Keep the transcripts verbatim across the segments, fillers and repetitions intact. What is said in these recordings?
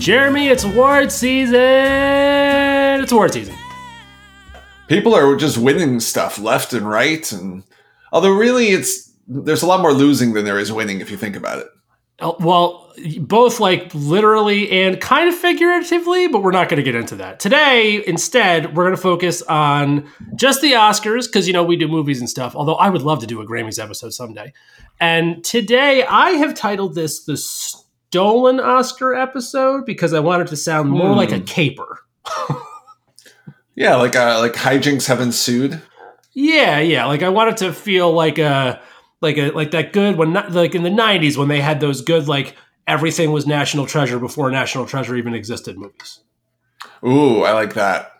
Jeremy, it's award season! It's award season. People are just winning stuff left and right, and although really it's there's a lot more losing than there is winning if you think about it. Well, both like literally and kind of figuratively, but we're not going to get into that. Today, instead, we're going to focus on just the Oscars because, you know, we do movies and stuff, although I would love to do a Grammys episode someday. And today I have titled this the Stolen Oscar episode because I want it to sound more mm. like a caper. Yeah, like uh, like hijinks have ensued. Yeah, yeah. Like I want it to feel like a... Like a, like that good when not, like in the nineties when they had those good like everything was National Treasure before National Treasure even existed movies. Ooh, I like that.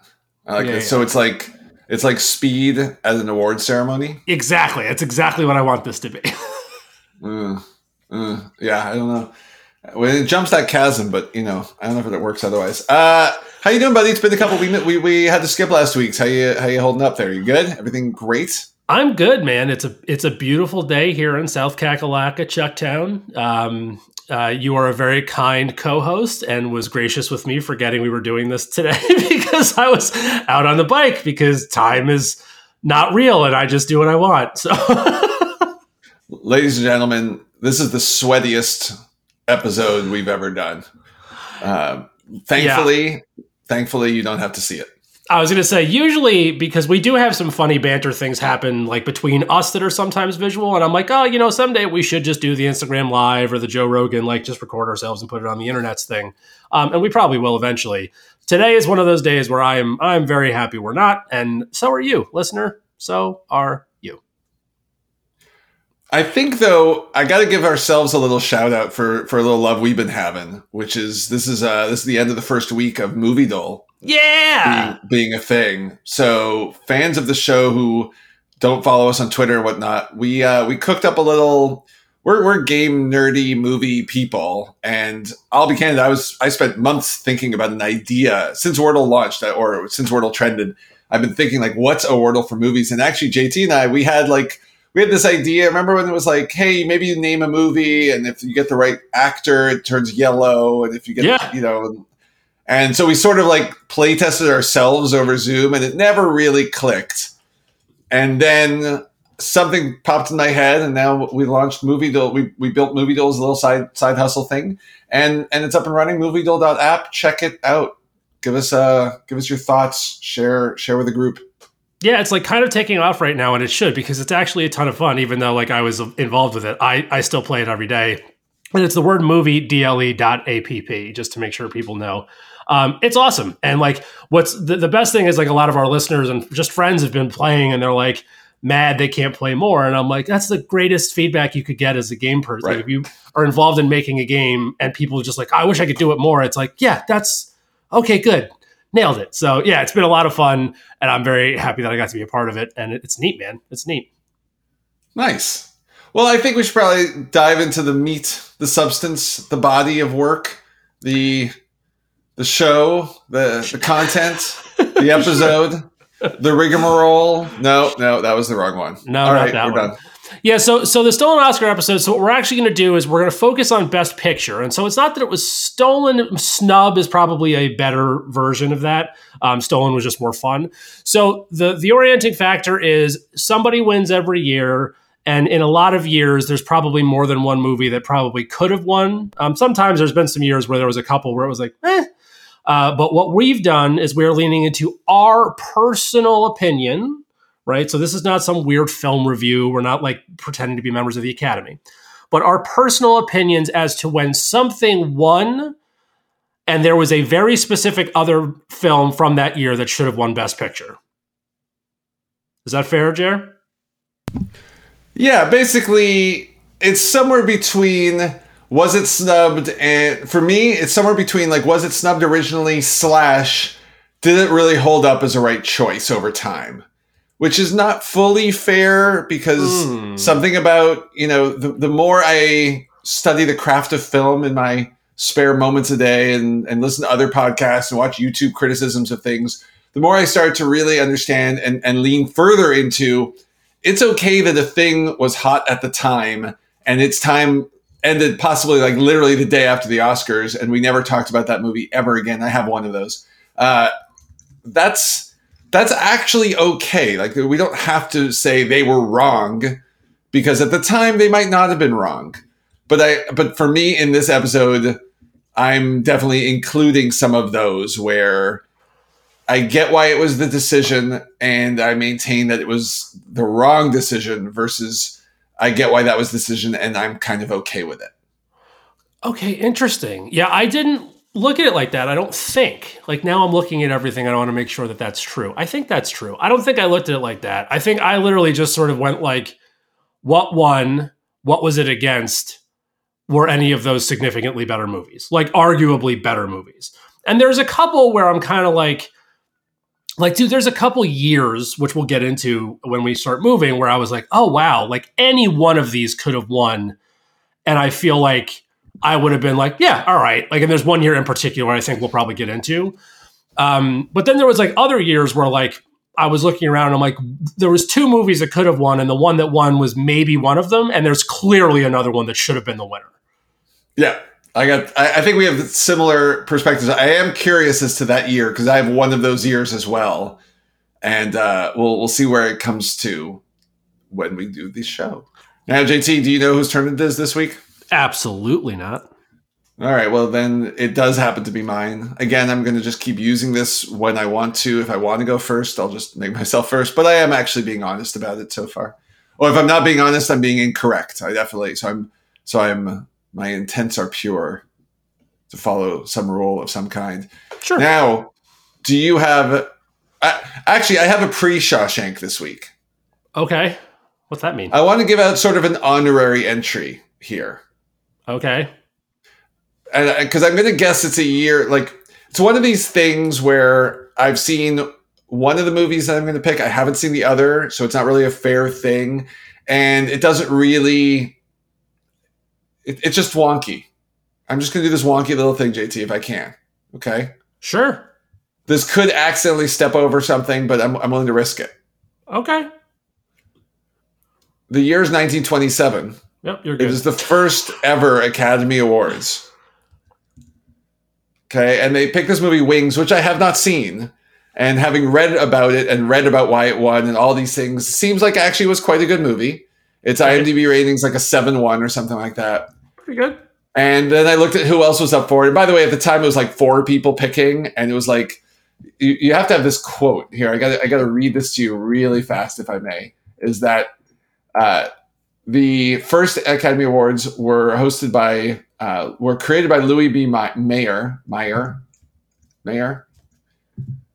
I like yeah, it. Yeah. So it's like it's like Speed as an award ceremony. Exactly, that's exactly what I want this to be. mm, mm, yeah, I don't know. Well, it jumps that chasm, but you know, I don't know if it works otherwise. Uh, how you doing, buddy? It's been a couple. We we we had to skip last week's. How you how you holding up there? You good? Everything great? I'm good, man. It's a it's a beautiful day here in South Kakalaka, Chucktown. Um, uh, you are a very kind co-host and was gracious with me forgetting we were doing this today because I was out on the bike because time is not real and I just do what I want. So, ladies and gentlemen, this is the sweatiest episode we've ever done. Uh, thankfully, yeah. thankfully, you don't have to see it. I was going to say, usually, because we do have some funny banter things happen, like between us that are sometimes visual, and I'm like, oh, you know, someday we should just do the Instagram Live or the Joe Rogan, like just record ourselves and put it on the internet's thing. Um, and we probably will eventually. Today is one of those days where I am I'm very happy we're not, and so are you, listener. So are you. I think, though, I got to give ourselves a little shout out for, for a little love we've been having, which is this is uh, this is the end of the first week of Movie Dole. Yeah, being, being a thing. So fans of the show who don't follow us on Twitter and whatnot, we uh, we cooked up a little. We're we're game nerdy movie people, and I'll be candid. I was I spent months thinking about an idea since Wordle launched or since Wordle trended. I've been thinking like, what's a Wordle for movies? And actually, J T and I we had like we had this idea. Remember when it was like, hey, maybe you name a movie, and if you get the right actor, it turns yellow, and if you get yeah. you know. And so we sort of like play tested ourselves over Zoom and it never really clicked. And then something popped in my head and now we launched Movie Dole. We, we built Movie Dole as a little side side hustle thing. And and it's up and running, movie dole dot app. Check it out. Give us uh give us your thoughts. Share share with the group. Yeah, it's like kind of taking off right now and it should because it's actually a ton of fun, even though like I was involved with it. I, I still play it every day. And it's the word movie D L E dot app just to make sure people know. Um, it's awesome. And like what's the, the best thing is like a lot of our listeners and just friends have been playing and they're like mad they can't play more. And I'm like, that's the greatest feedback you could get as a game person. Right. Like if you are involved in making a game and people are just like, I wish I could do it more. It's like, yeah, that's okay. Good. Nailed it. So yeah, it's been a lot of fun and I'm very happy that I got to be a part of it. And it's neat, man. It's neat. Nice. Well, I think we should probably dive into the meat, the substance, the body of work, the... The show, the, the content, the episode, the rigmarole. No, no, that was the wrong one. No, all not right, that we're one. Done. Yeah, so so the Stolen Oscar episode, so what we're actually going to do is we're going to focus on Best Picture. And so it's not that it was stolen. Snub is probably a better version of that. Um, stolen was just more fun. So the the orienting factor is somebody wins every year. And in a lot of years, there's probably more than one movie that probably could have won. Um, sometimes there's been some years where there was a couple where it was like, eh. Uh, but what we've done is we're leaning into our personal opinion, right? So this is not some weird film review. We're not like pretending to be members of the Academy, but our personal opinions as to when something won and there was a very specific other film from that year that should have won Best Picture. Is that fair, Jer? Yeah, basically it's somewhere between... Was it snubbed? And for me, it's somewhere between like, was it snubbed originally slash did it really hold up as a right choice over time? Which is not fully fair because mm. something about, you know, the, the more I study the craft of film in my spare moments a day and, and listen to other podcasts and watch YouTube criticisms of things, the more I start to really understand and, and lean further into it's okay that a thing was hot at the time and it's time ended possibly like literally the day after the Oscars, and we never talked about that movie ever again. I have one of those. Uh, that's that's actually okay. Like, we don't have to say they were wrong, because at the time they might not have been wrong. But I but for me in this episode, I'm definitely including some of those where I get why it was the decision, and I maintain that it was the wrong decision, versus I get why that was the decision and I'm kind of okay with it. Okay, interesting. Yeah, I didn't look at it like that, I don't think. Like, now I'm looking at everything. I want to make sure that that's true. I think that's true. I don't think I looked at it like that. I think I literally just sort of went like, what won, what was it against, were any of those significantly better movies? Like, arguably better movies. And there's a couple where I'm kind of like, Like, dude, there's a couple years, which we'll get into when we start moving, where I was like, oh, wow, like any one of these could have won. And I feel like I would have been like, yeah, all right. Like, and there's one year in particular I think we'll probably get into. Um, but then there was like other years where like I was looking around and I'm like, there was two movies that could have won, and the one that won was maybe one of them. And there's clearly another one that should have been the winner. Yeah. I got. I think we have similar perspectives. I am curious as to that year, because I have one of those years as well, and uh, we'll we'll see where it comes to when we do the show. Now, J T, do you know whose turn it is this week? Absolutely not. All right. Well, then it does happen to be mine again. I'm going to just keep using this when I want to. If I want to go first, I'll just make myself first. But I am actually being honest about it so far. Or if I'm not being honest, I'm being incorrect. I definitely. So I'm. So I'm. My intents are pure, to follow some rule of some kind. Sure. Now, do you have... I, actually, I have a pre-Shawshank this week. Okay. What's that mean? I want to give out sort of an honorary entry here. Okay. And because I'm going to guess it's a year... Like, it's one of these things where I've seen one of the movies that I'm going to pick. I haven't seen the other, so it's not really a fair thing. And it doesn't really... It, it's just wonky. I'm just going to do this wonky little thing, J T, if I can. Okay? Sure. This could accidentally step over something, but I'm, I'm willing to risk it. Okay. The year is nineteen twenty-seven. Yep, you're good. It was the first ever Academy Awards. Okay? And they picked this movie, Wings, which I have not seen. And having read about it and read about why it won and all these things, seems like actually was quite a good movie. Its IMDb rating's like a seven one or something like that. Pretty good. And then I looked at who else was up for it. And by the way, at the time, it was like four people picking. And it was like, you, you have to have this quote here. I got I got to read this to you really fast, if I may. Is that uh, the first Academy Awards were hosted by, uh, were created by Louis B. Mayer. Mayer? Mayer?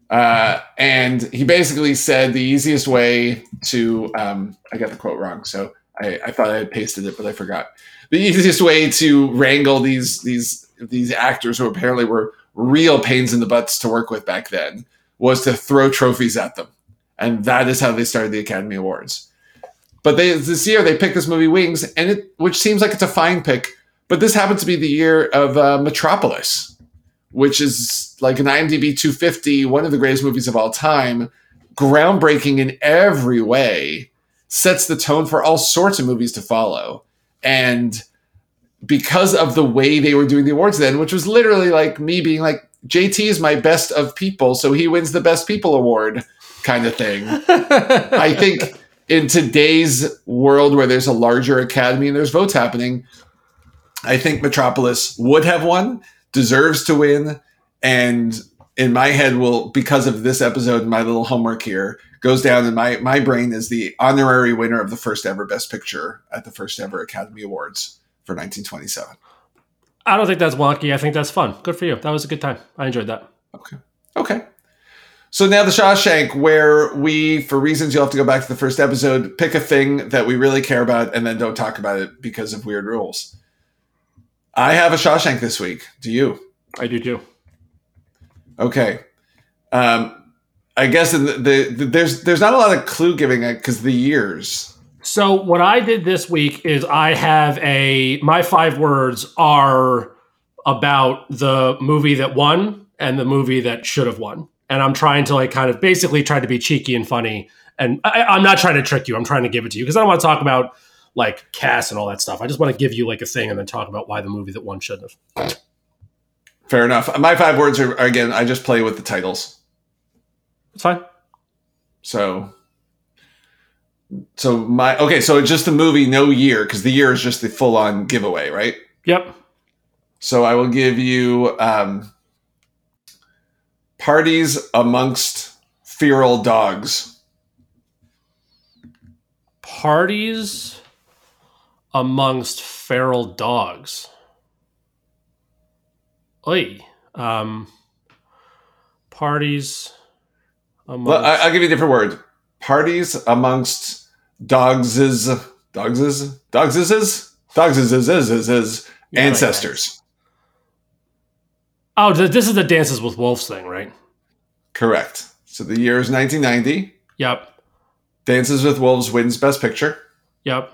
Uh, and he basically said the easiest way to, um, I got the quote wrong, so I, I thought I had pasted it, but I forgot. The easiest way to wrangle these, these, these actors who apparently were real pains in the butts to work with back then was to throw trophies at them. And that is how they started the Academy Awards. But they, this year they picked this movie Wings, and it, which seems like it's a fine pick, but this happens to be the year of, uh, Metropolis, which is like an IMDb two fifty, one of the greatest movies of all time, groundbreaking in every way, sets the tone for all sorts of movies to follow. And because of the way they were doing the awards then, which was literally like me being like, J T is my best of people, so he wins the Best People Award kind of thing. I think in today's world where there's a larger academy and there's votes happening, I think Metropolis would have won, deserves to win, and in my head will, because of this episode, my little homework here goes down in my my brain as the honorary winner of the first ever Best Picture at the first ever Academy Awards for nineteen twenty-seven. I don't think that's wonky. I think that's fun. Good for you. That was a good time. I enjoyed that. Okay. Okay. So now the Shawshank, where we, for reasons you'll have to go back to the first episode, pick a thing that we really care about and then don't talk about it because of weird rules. I have a Shawshank this week. Do you? I do too. Okay. Um, I guess in the, the, the, there's there's not a lot of clue giving because the years. So what I did this week is I have a, my five words are about the movie that won and the movie that should have won. And I'm trying to like kind of basically try to be cheeky and funny. And I, I'm not trying to trick you. I'm trying to give it to you because I don't want to talk about like cast and all that stuff. I just want to give you like a thing and then talk about why the movie that one shouldn't have. Fair enough. My five words are, again, I just play with the titles. It's fine. So, so my, okay. So it's just the movie, no year. 'Cause the year is just the full on giveaway, right? Yep. So I will give you, um, Parties Amongst Feral Dogs. Parties Amongst Feral Dogs. Oy. Um, parties amongst... Well, I, I'll give you a different word. Parties Amongst Dogs' Dogs' Dogs' Dogs' Ancestors. Oh, this is the Dances with Wolves thing, right? Correct. So the year is nineteen ninety. Yep. Dances with Wolves wins Best Picture. Yep.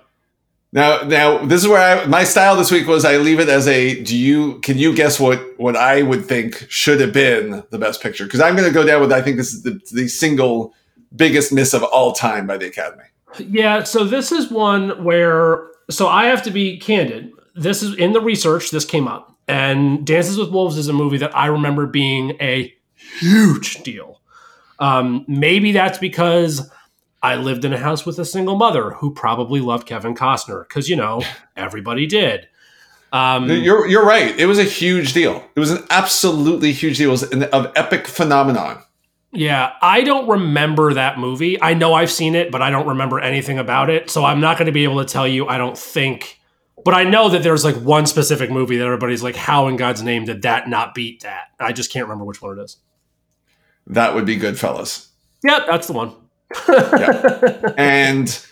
Now, now this is where I, my style this week was I leave it as a, do you, can you guess what, what I would think should have been the Best Picture? Because I'm going to go down with, I think this is the, the single biggest miss of all time by the Academy. Yeah. So this is one where, so I have to be candid. This is in the research, this came up. And Dances with Wolves is a movie that I remember being a huge deal. Um, maybe that's because I lived in a house with a single mother who probably loved Kevin Costner because, you know, everybody did. Um, you're you're right. It was a huge deal. It was an absolutely huge deal. It was an of epic phenomenon. Yeah, I don't remember that movie. I know I've seen it, but I don't remember anything about it. So I'm not going to be able to tell you, I don't think... But I know that there's like one specific movie that everybody's like, how in God's name did that not beat that? I just can't remember which one it is. That would be Goodfellas. Yep, that's the one. Yep. And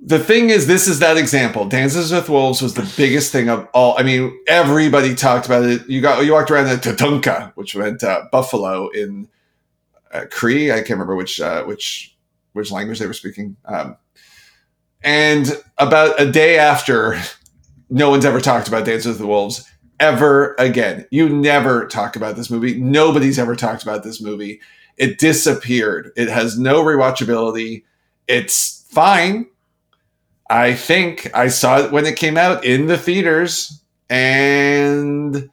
the thing is, this is that example. Dances with Wolves was the biggest thing of all. I mean, everybody talked about it. You got you walked around the Tatanka, which meant uh, buffalo in uh, Cree. I can't remember which uh, which which language they were speaking. Um, and about a day after... No one's ever talked about Dances with the Wolves ever again. You never talk about this movie. Nobody's ever talked about this movie. It disappeared. It has no rewatchability. It's fine. I think I saw it when it came out in the theaters, and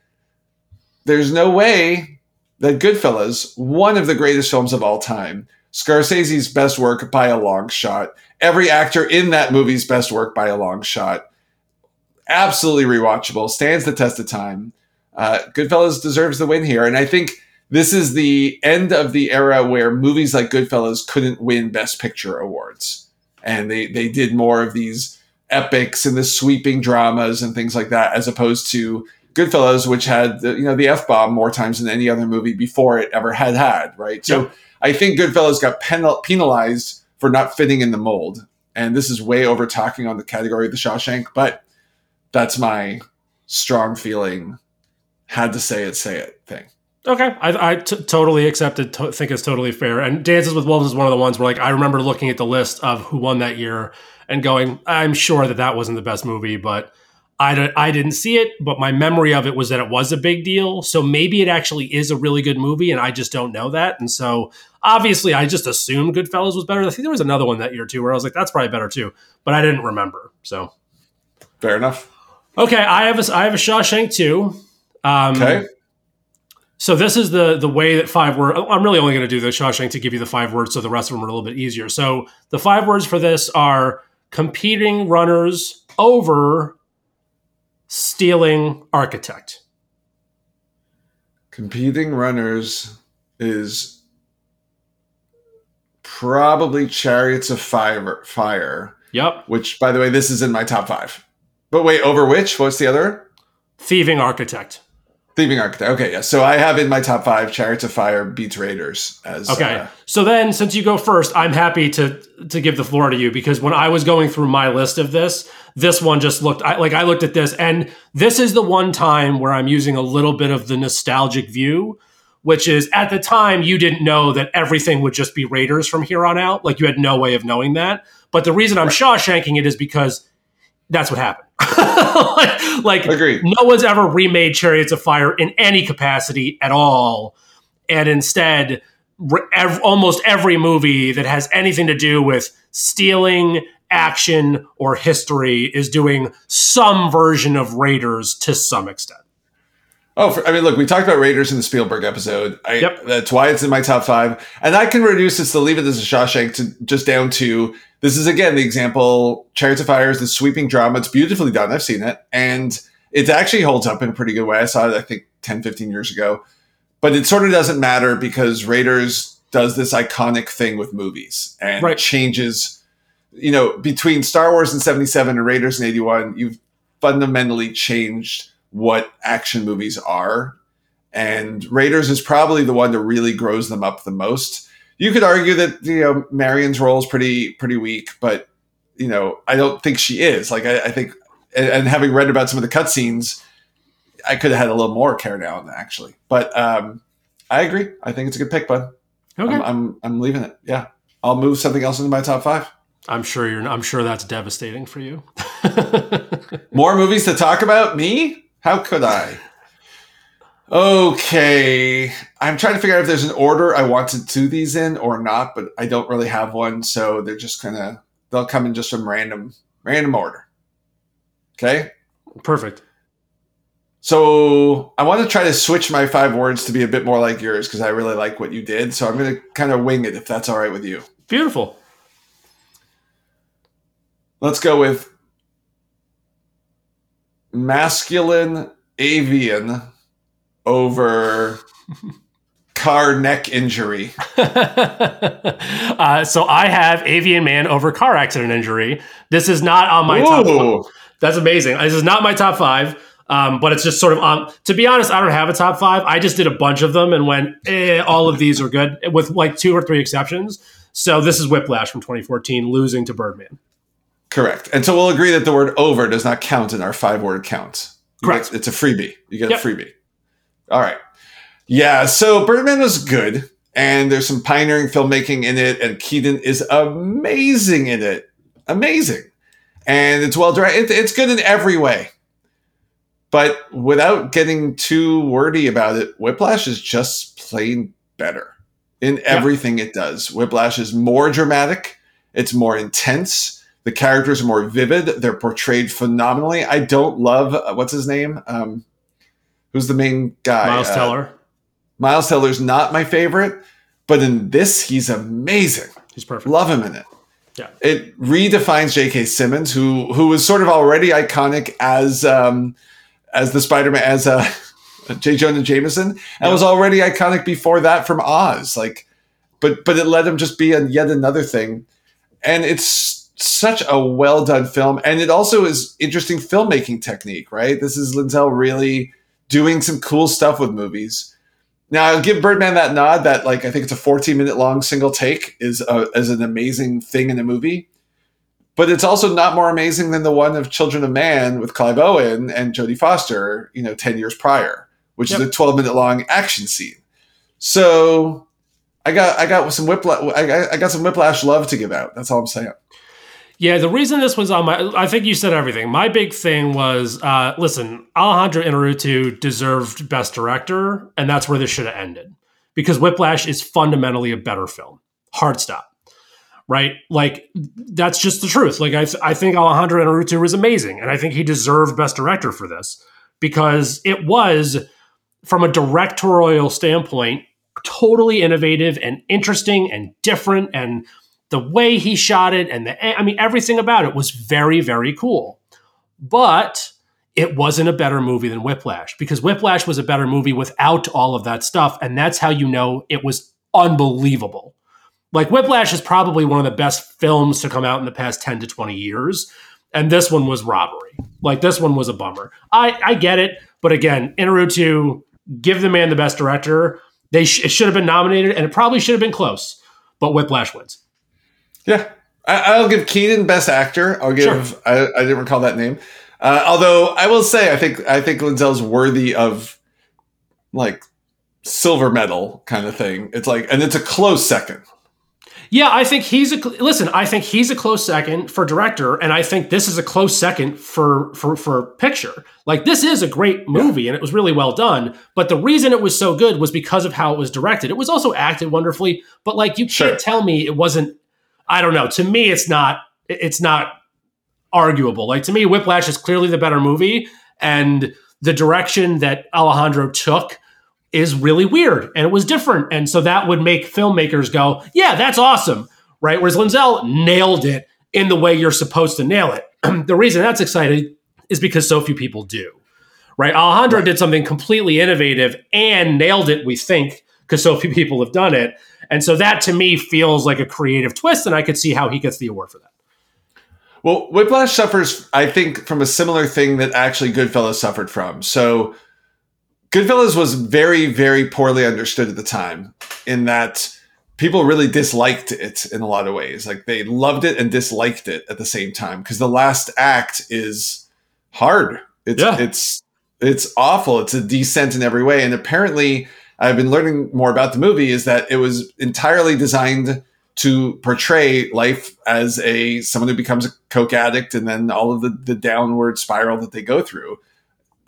there's no way that Goodfellas, one of the greatest films of all time, Scorsese's best work by a long shot, every actor in that movie's best work by a long shot, absolutely rewatchable, stands the test of time. Uh, Goodfellas deserves the win here. And I think this is the end of the era where movies like Goodfellas couldn't win Best Picture awards. And they, they did more of these epics and the sweeping dramas and things like that, as opposed to Goodfellas, which had the, you know, the F-bomb more times than any other movie before it ever had had, right? So yeah. I think Goodfellas got penal- penalized for not fitting in the mold. And this is way over talking on the category of The Shawshank, but that's my strong feeling, had to say it, say it thing. Okay, I, I t- totally accept it, to- think it's totally fair. And Dances with Wolves is one of the ones where like I remember looking at the list of who won that year and going, I'm sure that that wasn't the best movie, but I, d- I didn't see it, but my memory of it was that it was a big deal. So maybe it actually is a really good movie and I just don't know that. And so obviously I just assumed Goodfellas was better. I think there was another one that year too where I was like, that's probably better too, but I didn't remember, so. Fair enough. Okay, I have a I have a Shawshank too. Um, okay. So this is the the way that five words. I'm really only going to do the Shawshank to give you the five words, so the rest of them are a little bit easier. So the five words for this are competing runners over stealing architect. Competing runners is probably Chariots of Fire. Fire. Yep. Which, by the way, this is in my top five. But wait, over which? What's the other? Thieving Architect. Thieving Architect. Okay, yeah. So I have in my top five, Chariots of Fire beats Raiders. As, okay. Uh, so then, since you go first, I'm happy to to give the floor to you, because when I was going through my list of this, this one just looked, I, like I looked at this, and this is the one time where I'm using a little bit of the nostalgic view, which is at the time you didn't know that everything would just be Raiders from here on out. Like you had no way of knowing that. But the reason I'm right. Shawshanking it is because that's what happened. like, like no one's ever remade Chariots of Fire in any capacity at all. And instead, re- ev- almost every movie that has anything to do with stealing, action or history is doing some version of Raiders to some extent. Oh, for, I mean, look, we talked about Raiders in the Spielberg episode. I, yep. That's why it's in my top five. And I can reduce this to leave it as a Shawshank to just down to, this is, again, the example, Chariots of Fire is the sweeping drama. It's beautifully done. I've seen it. And it actually holds up in a pretty good way. I saw it, I think, ten, fifteen years ago. But it sort of doesn't matter because Raiders does this iconic thing with movies and right. changes, you know, between Star Wars in seventy-seven and Raiders in eighty-one, you've fundamentally changed what action movies are, and Raiders is probably the one that really grows them up the most. You could argue that, you know, Marion's role is pretty pretty weak, but, you know, I don't think she is. Like, I, I think, and, and having read about some of the cutscenes, I could have had a little more carried out actually. But um, I agree. I think it's a good pick, bud. Okay, I'm, I'm I'm leaving it. Yeah, I'll move something else into my top five. I'm sure you're. I'm sure that's devastating for you. More movies to talk about? Me? How could I? Okay. I'm trying to figure out if there's an order I want to do these in or not, but I don't really have one. So they're just kind of, they'll come in just some random, random order. Okay. Perfect. So I want to try to switch my five words to be a bit more like yours because I really like what you did. So I'm going to kind of wing it if that's all right with you. Beautiful. Let's go with masculine avian over car neck injury. uh, so I have avian man over car accident injury. This is not on my Ooh. top five. That's amazing. This is not my top five, um, but it's just sort of, um, to be honest, I don't have a top five. I just did a bunch of them and went, eh, all of these are good with like two or three exceptions. So this is Whiplash from twenty fourteen, losing to Birdman. Correct. And so we'll agree that the word over does not count in our five-word count. You Correct. Get, it's a freebie. You get yep. a freebie. All right. Yeah, so Birdman was good, and there's some pioneering filmmaking in it, and Keaton is amazing in it. Amazing. And it's well-directed. It, it's good in every way. But without getting too wordy about it, Whiplash is just plain better in everything yeah. it does. Whiplash is more dramatic. It's more intense. The characters are more vivid. They're portrayed phenomenally. I don't love, what's his name? Um, who's the main guy? Miles uh, Teller. Miles Teller's not my favorite, but in this, he's amazing. He's perfect. Love him in it. Yeah. It redefines J K. Simmons, who who was sort of already iconic as um, as the Spider-Man, as uh, J. Jonah Jameson, and yeah. was already iconic before that from Oz. Like, but but it let him just be a, yet another thing, and it's such a well-done film. And it also is interesting filmmaking technique, right? This is Linzel really doing some cool stuff with movies. Now, I'll give Birdman that nod that, like, I think it's a fourteen-minute long single take is, a, is an amazing thing in a movie. But it's also not more amazing than the one of Children of Man with Clive Owen and Jodie Foster, you know, ten years prior, which yep. is a twelve-minute long action scene. So I got I got some whiplash, I got, I got some Whiplash love to give out. That's all I'm saying. Yeah, the reason this was on my... I think you said everything. My big thing was, uh, listen, Alejandro Iñárritu deserved Best Director, and that's where this should have ended. Because Whiplash is fundamentally a better film. Hard stop. Right? Like, that's just the truth. Like, I, th- I think Alejandro Iñárritu was amazing, and I think he deserved Best Director for this. Because it was, from a directorial standpoint, totally innovative and interesting and different and... the way he shot it and the, I mean, everything about it was very, very cool. But it wasn't a better movie than Whiplash because Whiplash was a better movie without all of that stuff. And that's how you know it was unbelievable. Like Whiplash is probably one of the best films to come out in the past ten to twenty years. And this one was robbery. Like this one was a bummer. I, I get it. But again, Iñárritu, give the man the Best Director. They sh- it should have been nominated and it probably should have been close. But Whiplash wins. Yeah, I, I'll give Keaton Best Actor. I'll give. Sure. I, I didn't recall that name. Uh, although I will say, I think I think Linzel's worthy of like silver medal kind of thing. It's like, and it's a close second. Yeah, I think he's a listen. I think he's a close second for director, and I think this is a close second for for for picture. Like this is a great movie, yeah. and it was really well done. But the reason it was so good was because of how it was directed. It was also acted wonderfully, but like you can't sure. tell me it wasn't. I don't know. To me, it's not it's not arguable. Like, to me, Whiplash is clearly the better movie, and the direction that Alejandro took is really weird, and it was different. And so that would make filmmakers go, yeah, that's awesome, right? Whereas Linzel nailed it in the way you're supposed to nail it. The reason that's exciting is because so few people do, right? Alejandro right. did something completely innovative and nailed it, we think, because so few people have done it. And so that, to me, feels like a creative twist, and I could see how he gets the award for that. Well, Whiplash suffers, I think, from a similar thing that actually Goodfellas suffered from. So Goodfellas was very, very poorly understood at the time, in that people really disliked it in a lot of ways. Like, they loved it and disliked it at the same time, because the last act is hard. It's, yeah. it's, it's awful. It's a descent in every way. And apparently, I've been learning more about the movie, is that it was entirely designed to portray life as a someone who becomes a coke addict, and then all of the, the downward spiral that they go through.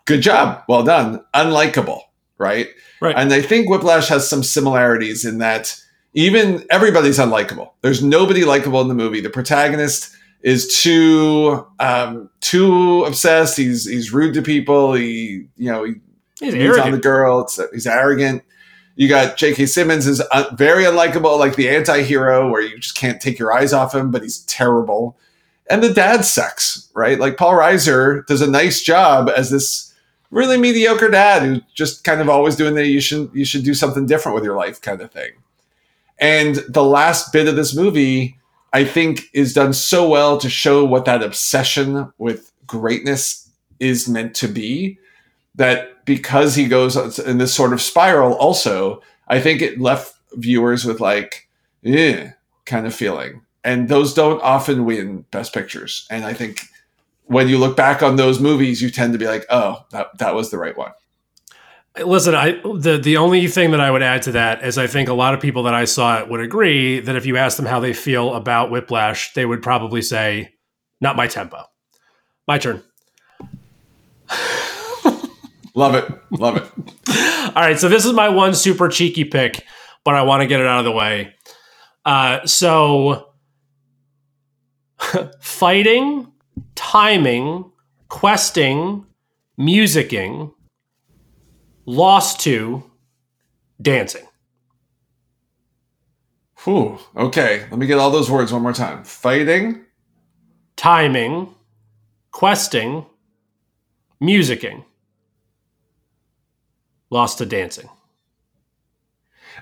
Good job. Well done. Unlikable, right? Right. And I think Whiplash has some similarities in that even everybody's unlikable. There's nobody likable in the movie. The protagonist is too um, too obsessed. He's he's rude to people. He you know he he's arrogant. On the girl. It's, he's arrogant. You got J K Simmons is un- very unlikable, like the anti-hero, where you just can't take your eyes off him, but he's terrible. And the dad sucks, right? Like, Paul Reiser does a nice job as this really mediocre dad who just kind of always doing the you should you should do something different with your life kind of thing. And the last bit of this movie, I think, is done so well to show what that obsession with greatness is meant to be, that because he goes in this sort of spiral also, I think it left viewers with like, eh, kind of feeling. And those don't often win Best Pictures. And I think when you look back on those movies, you tend to be like, oh, that, that was the right one. Listen, I the, the only thing that I would add to that is I think a lot of people that I saw it would agree that if you asked them how they feel about Whiplash, they would probably say, not my tempo. My turn. Love it. Love it. All right. So this is my one super cheeky pick, but I want to get it out of the way. Uh, so fighting, timing, questing, musicking, lost to dancing. Whew. Okay. Let me get all those words one more time. Fighting. Timing. Questing. Musicking. Lost to dancing.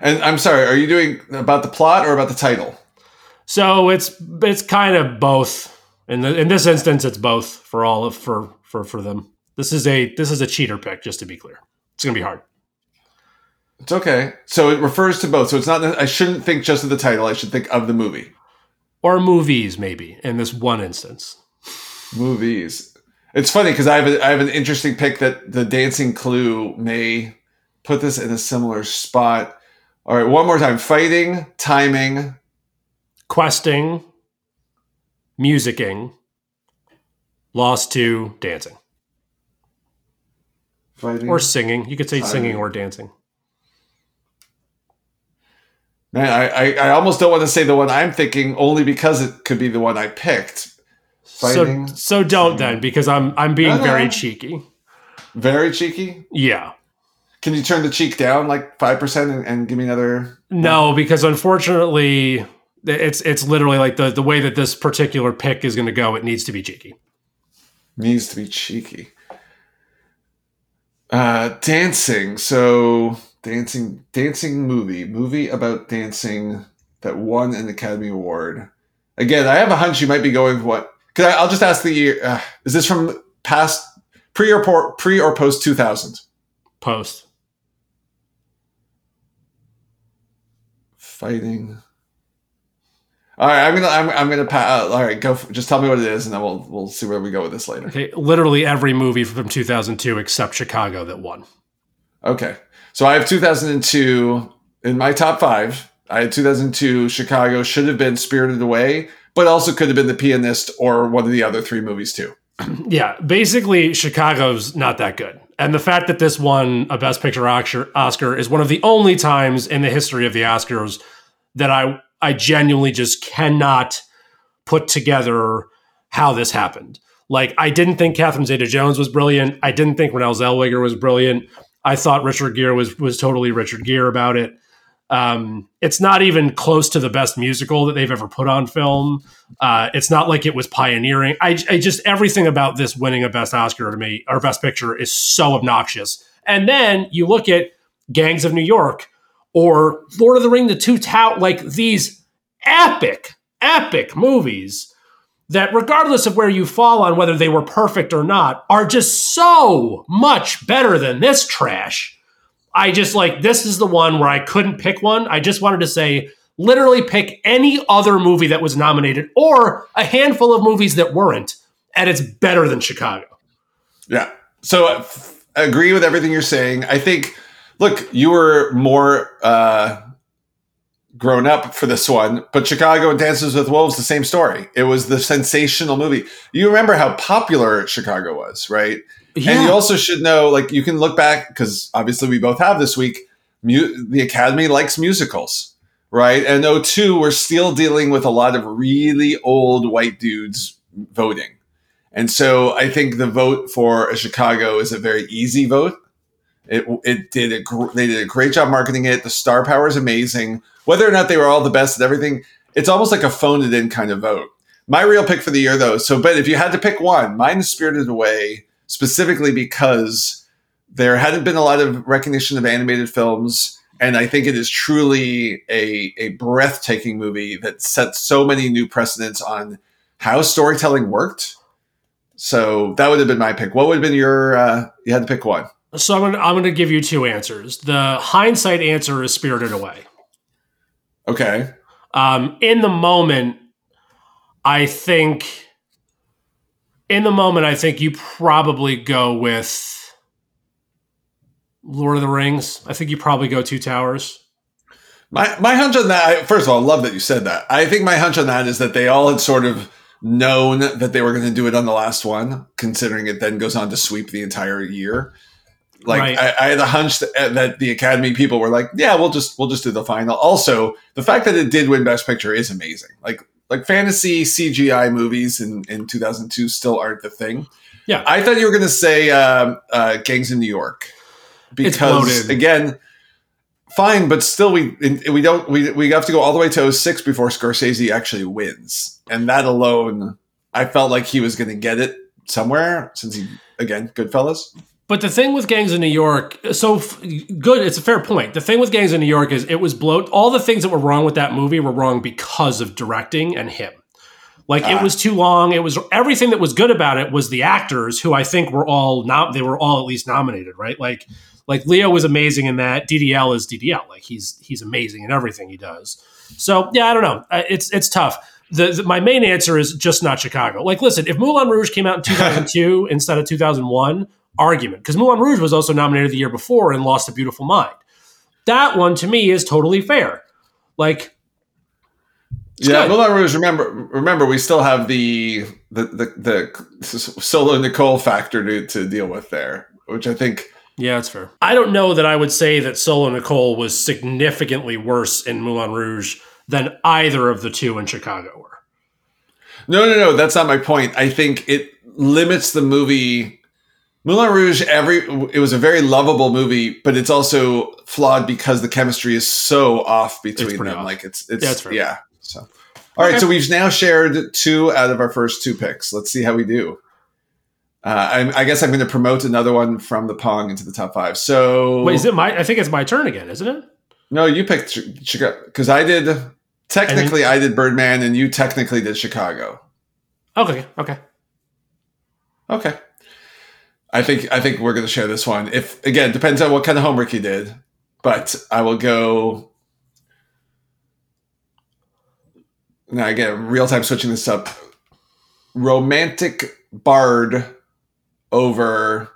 And I'm sorry, are you doing about the plot or about the title? So it's it's kind of both. In the, in this instance, it's both for all of for for for them. This is a this is a cheater pick, just to be clear. It's going to be hard. It's okay. So it refers to both. So it's not, I shouldn't think just of the title. I should think of the movie. Or movies, maybe, in this one instance. Movies. It's funny because I have a, I have an interesting pick that the dancing clue may put this in a similar spot. All right, one more time. Fighting, timing. Questing. Musicking. Lost to dancing. Fighting, or singing. You could say timing. Singing or dancing. Man, I, I, I almost don't want to say the one I'm thinking, only because it could be the one I picked. Fighting, so so don't singing. Then, because I'm I'm being uh-huh. very cheeky. Very cheeky? Yeah. Can you turn the cheek down like five percent and, and give me another? No, one? Because unfortunately, it's it's literally like the, the way that this particular pick is going to go, it needs to be cheeky. Needs to be cheeky. Uh, dancing. So dancing, dancing movie, movie about dancing that won an Academy Award. Again, I have a hunch you might be going for what? Cause I, I'll just ask the year. Uh, is this from past pre or por, pre or post two thousand? Post. Fighting. All right, I'm gonna I'm, I'm gonna pass. All right, go. For, just tell me what it is, and then we'll we'll see where we go with this later. Okay, literally every movie from two thousand two except Chicago that won. Okay, so I have two thousand two in my top five. I had two thousand two. Chicago should have been Spirited Away, but also could have been The Pianist or one of the other three movies too. Yeah, basically Chicago's not that good, and the fact that this won a Best Picture Oscar is one of the only times in the history of the Oscars that I. I genuinely just cannot put together how this happened. Like, I didn't think Catherine Zeta-Jones was brilliant. I didn't think Renée Zellweger was brilliant. I thought Richard Gere was was totally Richard Gere about it. Um, it's not even close to the best musical that they've ever put on film. Uh, it's not like it was pioneering. I, I just, everything about this winning a Best Oscar to me, or Best Picture, is so obnoxious. And then you look at Gangs of New York or Lord of the Rings: The Two Towers, like these epic, epic movies that, regardless of where you fall on whether they were perfect or not, are just so much better than this trash. I just, like, this is the one where I couldn't pick one. I just wanted to say, literally pick any other movie that was nominated or a handful of movies that weren't, and it's better than Chicago. Yeah. So I f- agree with everything you're saying. I think, look, you were more uh, grown up for this one, but Chicago and Dances with Wolves, the same story. It was the sensational movie. You remember how popular Chicago was, right? Yeah. And you also should know, like, you can look back, because obviously we both have this week, mu- the Academy likes musicals, right? And oh two, we're still dealing with a lot of really old white dudes voting. And so I think the vote for a Chicago is a very easy vote. It it did a gr- They did a great job marketing it. The star power is amazing. Whether or not they were all the best at everything, it's almost like a phone-it-in kind of vote. My real pick for the year, though, so, but if you had to pick one, mine is Spirited Away, specifically because there hadn't been a lot of recognition of animated films, and I think it is truly a, a breathtaking movie that sets so many new precedents on how storytelling worked. So that would have been my pick. What would have been your, uh, you had to pick one. So I'm going I'm going to give you two answers. The hindsight answer is Spirited Away. Okay. Um, in the moment, I think... In the moment, I think you probably go with Lord of the Rings. I think you probably go Two Towers. My my hunch on that, I, first of all, I love that you said that. I think my hunch on that is that they all had sort of known that they were going to do it on the last one, considering it then goes on to sweep the entire year. Like, right. I, I had a hunch that, that the Academy people were like, yeah, we'll just we'll just do the final. Also, the fact that it did win Best Picture is amazing. Like, Like fantasy C G I movies in, in two thousand two still aren't the thing. Yeah. I thought you were going to say um, uh, Gangs in New York. Because, again, fine, but still we we don't we we have to go all the way to oh six before Scorsese actually wins. And that alone, I felt like he was going to get it somewhere since he, again, Goodfellas. But the thing with Gangs in New York, so f- good, it's a fair point. The thing with Gangs in New York is it was bloat. All the things that were wrong with that movie were wrong because of directing and him. Like, ah. It was too long. It was everything that was good about it was the actors, who I think were all not, they were all at least nominated, right? Like, like Leo was amazing in that. D D L is D D L. Like, he's, he's amazing in everything he does. So yeah, I don't know. It's, it's tough. The, the, my main answer is just not Chicago. Like, listen, if Moulin Rouge came out in two thousand two instead of two thousand one, argument, because Moulin Rouge was also nominated the year before and lost A Beautiful Mind. That one to me is totally fair. Like, yeah, good. Moulin Rouge. Remember, remember, we still have the the the, the Solo Nicole factor to, to deal with there, which I think. Yeah, that's fair. I don't know that I would say that Solo Nicole was significantly worse in Moulin Rouge than either of the two in Chicago were. No, no, no. That's not my point. I think it limits the movie. Moulin Rouge, every it was a very lovable movie, but it's also flawed because the chemistry is so off between them. Off. Like it's, it's yeah, yeah. So, all okay. right. So we've now shared two out of our first two picks. Let's see how we do. Uh, I'm, I guess I'm going to promote another one from the Pong into the top five. So wait, is it my? I think it's my turn again, isn't it? No, you picked Chicago because I did. Technically, I, mean, I did Birdman, and you technically did Chicago. Okay. Okay. Okay. I think I think we're going to share this one. If again, depends on what kind of homework you did, but I will go. Now again, real time switching this up. Romantic Bard over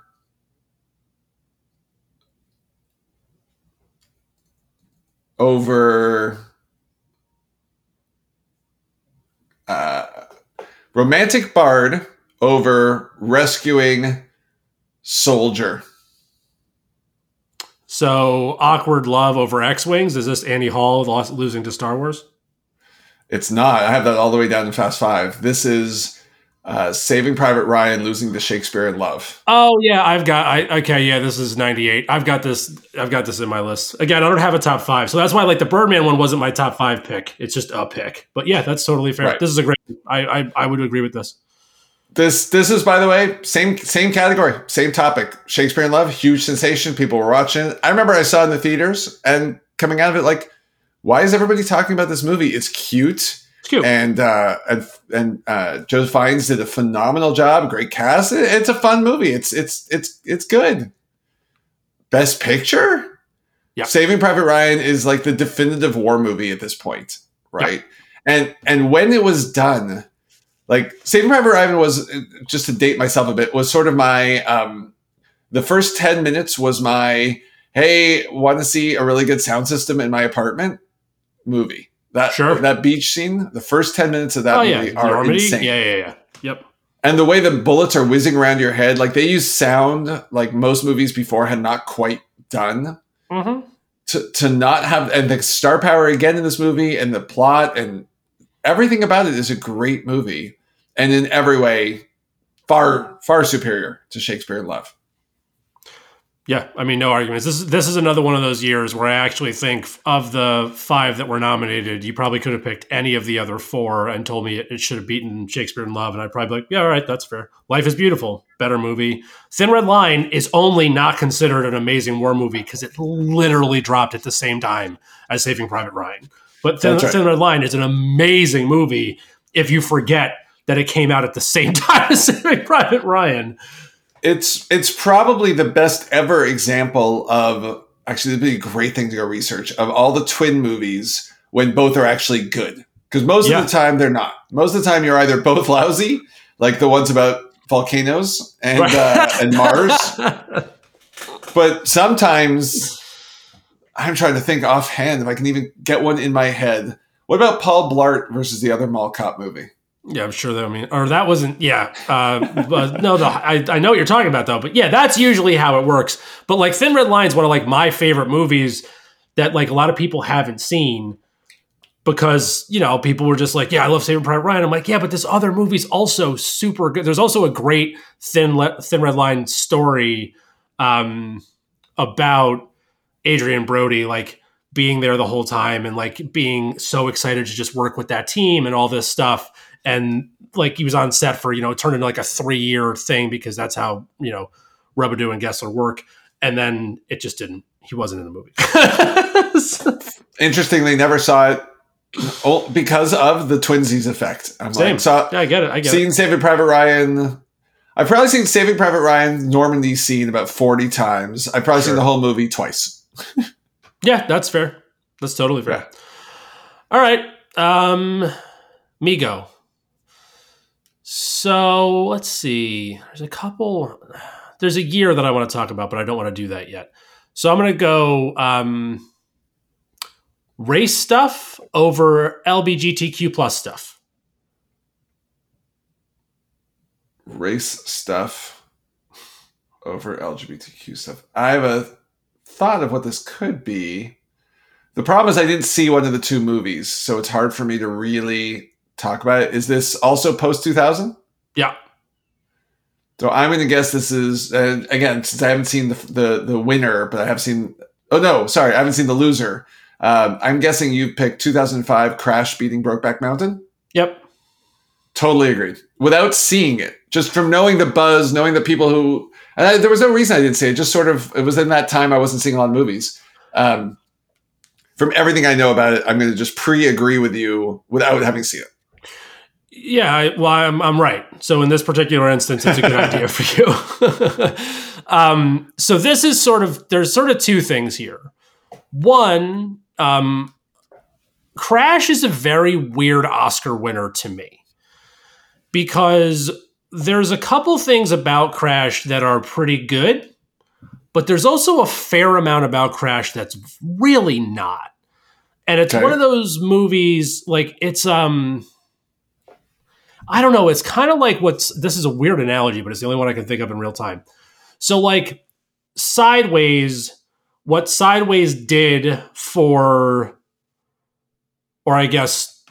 over uh, Romantic Bard over Rescuing Soldier. So Awkward Love over X-Wings. Is this Annie Hall lost, losing to Star Wars? It's not. I have that all the way down to Fast Five. This is uh, Saving Private Ryan losing to Shakespeare in Love. Oh yeah, I've got. I okay, yeah, this is ninety-eight. I've got this. I've got this in my list. Again, I don't have a top five, so that's why like the Birdman one wasn't my top five pick. It's just a pick. But yeah, that's totally fair. Right. This is a great. I, I I would agree with this. This this is, by the way, same same category, same topic. Shakespeare in Love, huge sensation. People were watching it. I remember I saw it in the theaters and coming out of it like, why is everybody talking about this movie? It's cute. It's cute. And uh, and, and uh, Joseph Fiennes did a phenomenal job. Great cast. It, it's a fun movie. It's it's it's it's good. Best Picture? Yeah. Saving Private Ryan is like the definitive war movie at this point, right? Yeah. And and when it was done, like Saving Private Ryan was, just to date myself a bit, was sort of my um, the first ten minutes was my hey, want to see a really good sound system in my apartment movie. That sure. that beach scene, the first ten minutes of that oh, movie yeah. are Harmony? Insane. Yeah, yeah, yeah. Yep. And the way the bullets are whizzing around your head, like they use sound like most movies before had not quite done. Mm-hmm. To to not have and the star power again in this movie and the plot and everything about it is a great movie. And in every way, far, far superior to Shakespeare in Love. Yeah, I mean, no arguments. This is, this is another one of those years where I actually think of the five that were nominated, you probably could have picked any of the other four and told me it, it should have beaten Shakespeare in Love. And I'd probably be like, yeah, all right, that's fair. Life is Beautiful, better movie. Thin Red Line is only not considered an amazing war movie because it literally dropped at the same time as Saving Private Ryan. But Thin, right. Thin Red Line is an amazing movie if you forget that it came out at the same time as Saving Private Ryan. It's it's probably the best ever example of, actually, it'd be a great thing to go research, of all the twin movies when both are actually good. Because most yeah. of the time, they're not. Most of the time, you're either both lousy, like the ones about volcanoes and right. uh, and Mars. But sometimes, I'm trying to think offhand if I can even get one in my head. What about Paul Blart versus the other mall cop movie? Yeah, I'm sure that, I mean, or that wasn't, yeah. Uh, but no, the, I, I know what you're talking about, though. But yeah, that's usually how it works. But like Thin Red Line is one of like my favorite movies that like a lot of people haven't seen because, you know, people were just like, yeah, I love Saving Private Ryan. I'm like, yeah, but this other movie's also super good. There's also a great Thin, Le- Thin Red Line story um, about Adrian Brody, like being there the whole time and like being so excited to just work with that team and all this stuff. And like he was on set for, you know, it turned into like a three year thing because that's how, you know, Robidoux and Gessler work. And then it just didn't, he wasn't in the movie. Interestingly, never saw it because of the twinsies effect. I'm Same. Like, saw, yeah, I get it. I get seen it. Saving Private Ryan. I've probably seen Saving Private Ryan Normandy scene about forty times. I've probably sure. seen the whole movie twice. Yeah, that's fair. That's totally fair. Yeah. All right. Um, Migo. So let's see, there's a couple, there's a year that I want to talk about, but I don't want to do that yet. So I'm going to go um, race stuff over L G B T Q plus stuff. Race stuff over L G B T Q stuff. I have a thought of what this could be. The problem is I didn't see one of the two movies, so it's hard for me to really talk about it. Is this also post two thousand? Yeah. So I'm going to guess this is, and again, since I haven't seen the, the the winner, but I have seen, oh no, sorry, I haven't seen the loser. Um, I'm guessing you picked two thousand five Crash beating Brokeback Mountain? Yep. Totally agreed. Without seeing it, just from knowing the buzz, knowing the people who, and I, there was no reason I didn't see it, just sort of, it was in that time I wasn't seeing a lot of movies. Um, from everything I know about it, I'm going to just pre-agree with you without having seen it. Yeah, I, well, I'm, I'm right. So in this particular instance, it's a good idea for you. um, so this is sort of, there's sort of two things here. One, um, Crash is a very weird Oscar winner to me because there's a couple things about Crash that are pretty good, but there's also a fair amount about Crash that's really not. And it's okay. One of those movies, like it's... um. I don't know. It's kind of like what's, this is a weird analogy, but it's the only one I can think of in real time. So like Sideways, what Sideways did for, or I guess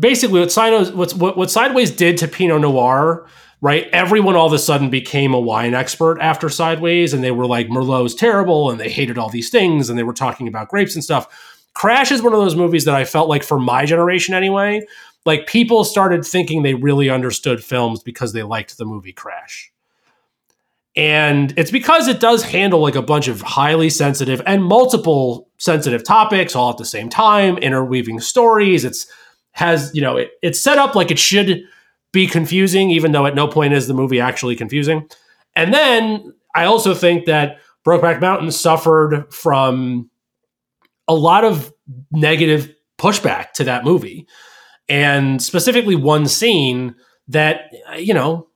basically what Sideways, what's, what, what Sideways did to Pinot Noir, right? Everyone all of a sudden became a wine expert after Sideways, and they were like, Merlot's terrible, and they hated all these things, and they were talking about grapes and stuff. Crash is one of those movies that I felt like, for my generation anyway, like people started thinking they really understood films because they liked the movie Crash. And it's because it does handle like a bunch of highly sensitive and multiple sensitive topics all at the same time, interweaving stories. It's has, you know, it, it's set up like it should be confusing, even though at no point is the movie actually confusing. And then I also think that Brokeback Mountain suffered from a lot of negative pushback to that movie. And specifically one scene that, you know,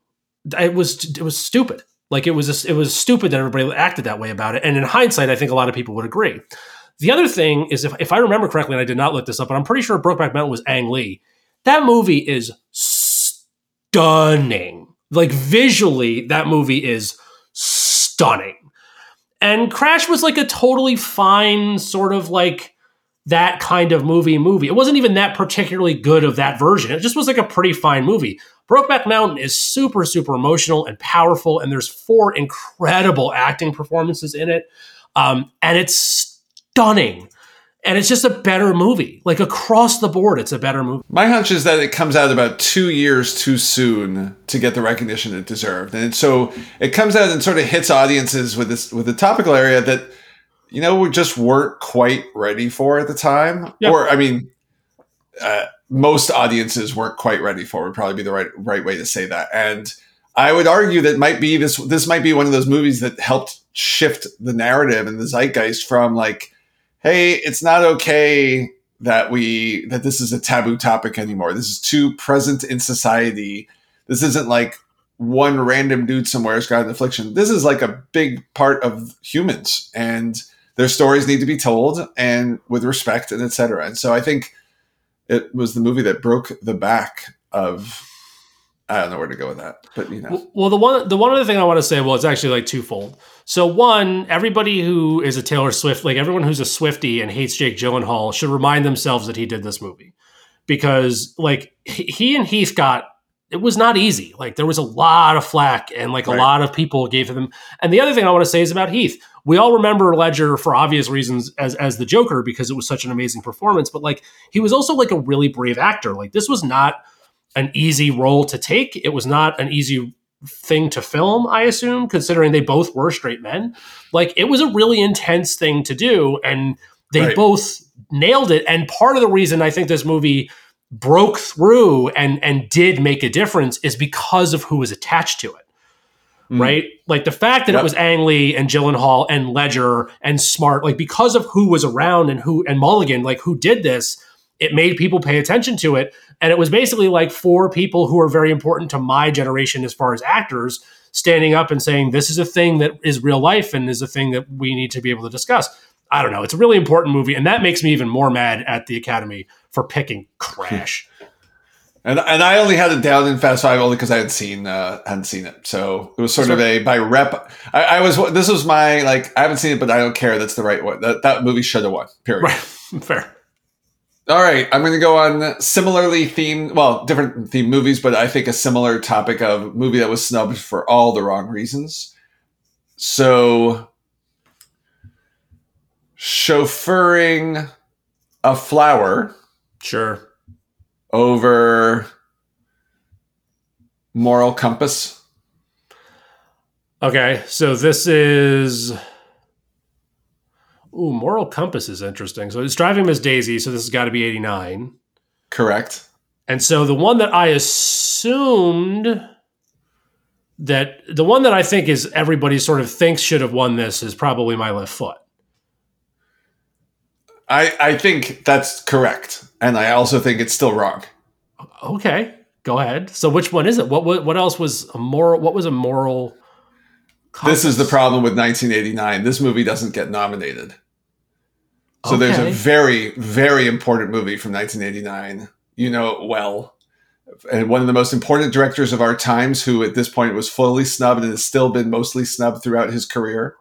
it was it was stupid. Like it was, it was stupid that everybody acted that way about it. And in hindsight, I think a lot of people would agree. The other thing is, if, if I remember correctly, and I did not look this up, but I'm pretty sure Brokeback Mountain was Ang Lee. That movie is stunning. Like visually, that movie is stunning. And Crash was like a totally fine sort of like that kind of movie movie. It wasn't even that particularly good of that version. It just was like a pretty fine movie. Brokeback Mountain is super, super emotional and powerful, and there's four incredible acting performances in it. Um, and it's stunning. And it's just a better movie. Like, across the board, it's a better movie. My hunch is that it comes out about two years too soon to get the recognition it deserved. And so it comes out and sort of hits audiences with this with a topical area that, you know, we just weren't quite ready for at the time. Yep. Or, I mean... Uh, most audiences weren't quite ready for would probably be the right right way to say that. And I would argue that might be this this might be one of those movies that helped shift the narrative and the zeitgeist from like, hey, it's not okay that we that this is a taboo topic anymore. This is too present in society. This isn't like one random dude somewhere has got an affliction. This is like a big part of humans, and their stories need to be told and with respect and et cetera. And so I think it was the movie that broke the back of, I don't know where to go with that, but you know. Well, the one, the one other thing I want to say, well, it's actually like twofold. So one, everybody who is a Taylor Swift, like everyone who's a Swiftie and hates Jake Gyllenhaal should remind themselves that he did this movie, because like he and Heath got, it was not easy. Like there was a lot of flack, and like right. a lot of people gave him. And the other thing I want to say is about Heath. We all remember Ledger for obvious reasons as, as the Joker, because it was such an amazing performance. But like, he was also like a really brave actor. Like this was not an easy role to take. It was not an easy thing to film, I assume, considering they both were straight men. Like it was a really intense thing to do, and they right. both nailed it. And part of the reason I think this movie broke through and, and did make a difference is because of who was attached to it. Right? Like the fact that yep. it was Ang Lee and Gyllenhaal and Ledger and Smart, like because of who was around and who, and Mulligan, like who did this, it made people pay attention to it. And it was basically like four people who are very important to my generation as far as actors standing up and saying, this is a thing that is real life and is a thing that we need to be able to discuss. I don't know. It's a really important movie. And that makes me even more mad at the Academy for picking Crash. And and I only had it down in Fast Five only because I had seen uh, hadn't seen it, so it was sort sure. of a by rep. I, I was this was my like I haven't seen it, but I don't care. That's the right one. That that movie should have won. Period. Right. Fair. All right, I'm going to go on similarly themed, well, different themed movies, but I think a similar topic of movie that was snubbed for all the wrong reasons. So, chauffeuring a flower. Sure. Over Moral Compass. Okay, so this is... Ooh, Moral Compass is interesting. So it's Driving Miss Daisy, so this has got to be eighty-nine. Correct. And so the one that I assumed that... The one that I think is everybody sort of thinks should have won this is probably My Left Foot. I, I think that's correct. And I also think it's still wrong. Okay, go ahead. So which one is it? What what, what else was a moral? What was a moral? Compass? This is the problem with nineteen eighty-nine. This movie doesn't get nominated. So okay. There's a very, very important movie from nineteen eighty-nine. You know it well. And one of the most important directors of our times, who at this point was fully snubbed and has still been mostly snubbed throughout his career.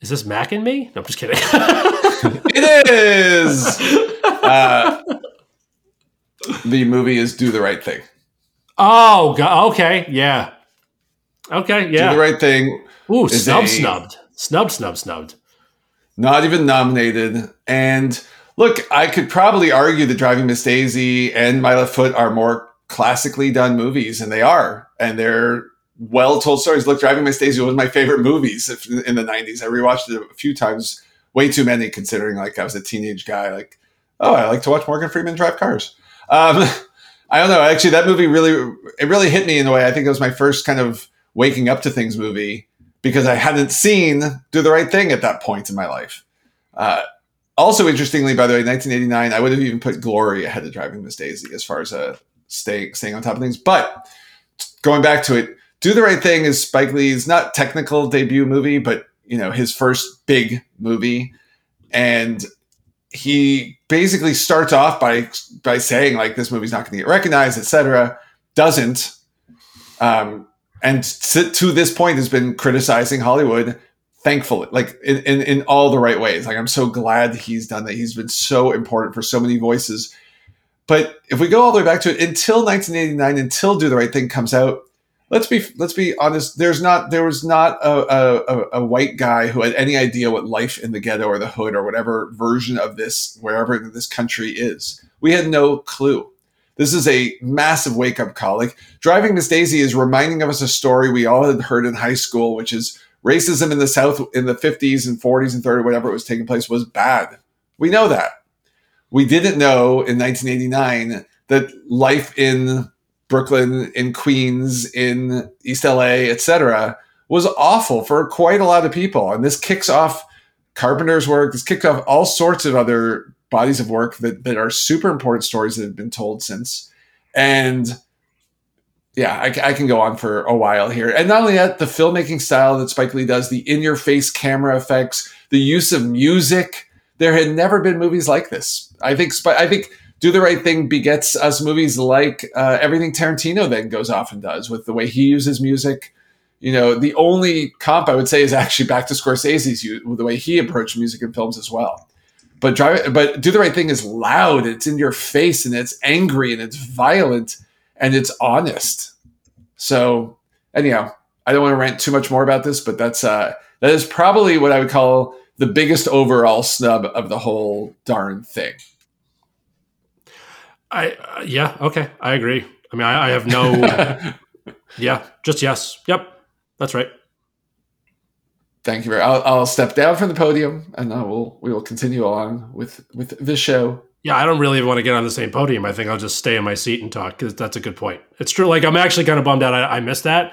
Is this Mac and Me? No, I'm just kidding. It is. Uh, the movie is Do the Right Thing. Oh, okay. Yeah. Okay, yeah. Do the Right Thing. Ooh, snub, a, snubbed. Snub, snub, snubbed. Not even nominated. And look, I could probably argue that Driving Miss Daisy and My Left Foot are more classically done movies, and they are. And they're well-told stories. Look, Driving Miss Daisy was one of my favorite movies in the nineties. I rewatched it a few times, way too many considering like I was a teenage guy. Like, oh, I like to watch Morgan Freeman drive cars. Um, I don't know. Actually, that movie really, it really hit me in a way. I think it was my first kind of waking up to things movie because I hadn't seen Do the Right Thing at that point in my life. Uh, also, interestingly, by the way, nineteen eighty-nine, I would have even put Glory ahead of Driving Miss Daisy as far as uh, staying, staying on top of things. But going back to it, Do the Right Thing is Spike Lee's not technical debut movie, but you know, his first big movie. And he basically starts off by by saying, like, this movie's not going to get recognized, et cetera. Doesn't. Um, and to, to this point has been criticizing Hollywood, thankfully, like in, in, in all the right ways. Like, I'm so glad he's done that. He's been so important for so many voices. But if we go all the way back to it, until nineteen eighty-nine, until Do the Right Thing comes out, Let's be let's be honest. There's not there was not a, a, a white guy who had any idea what life in the ghetto or the hood or whatever version of this wherever in this country is. We had no clue. This is a massive wake up call. Like Driving Miss Daisy is reminding of us a story we all had heard in high school, which is racism in the South in the fifties and forties and thirties, whatever it was taking place, was bad. We know that. We didn't know in nineteen eighty-nine that life in Brooklyn, in Queens, in East L A, et cetera, was awful for quite a lot of people. And this kicks off Carpenter's work. This kicks off all sorts of other bodies of work that, that are super important stories that have been told since. And yeah, I, I can go on for a while here. And not only that, the filmmaking style that Spike Lee does, the in-your-face camera effects, the use of music. There had never been movies like this. I think. I think. Do the Right Thing begets us movies like uh, everything Tarantino then goes off and does with the way he uses music. You know, the only comp I would say is actually back to Scorsese's use, the way he approached music in films as well. But drive, but Do the Right Thing is loud. It's in your face and it's angry and it's violent and it's honest. So anyhow, I don't want to rant too much more about this, but that's uh, that is probably what I would call the biggest overall snub of the whole darn thing. I uh, yeah okay I agree I mean I, I have no yeah just yes yep that's right thank you very I'll, I'll step down from the podium and I will we will continue on with with the show. Yeah, I don't really want to get on the same podium. I think I'll just stay in my seat and talk because that's a good point. It's true. Like I'm actually kind of bummed out I, I missed that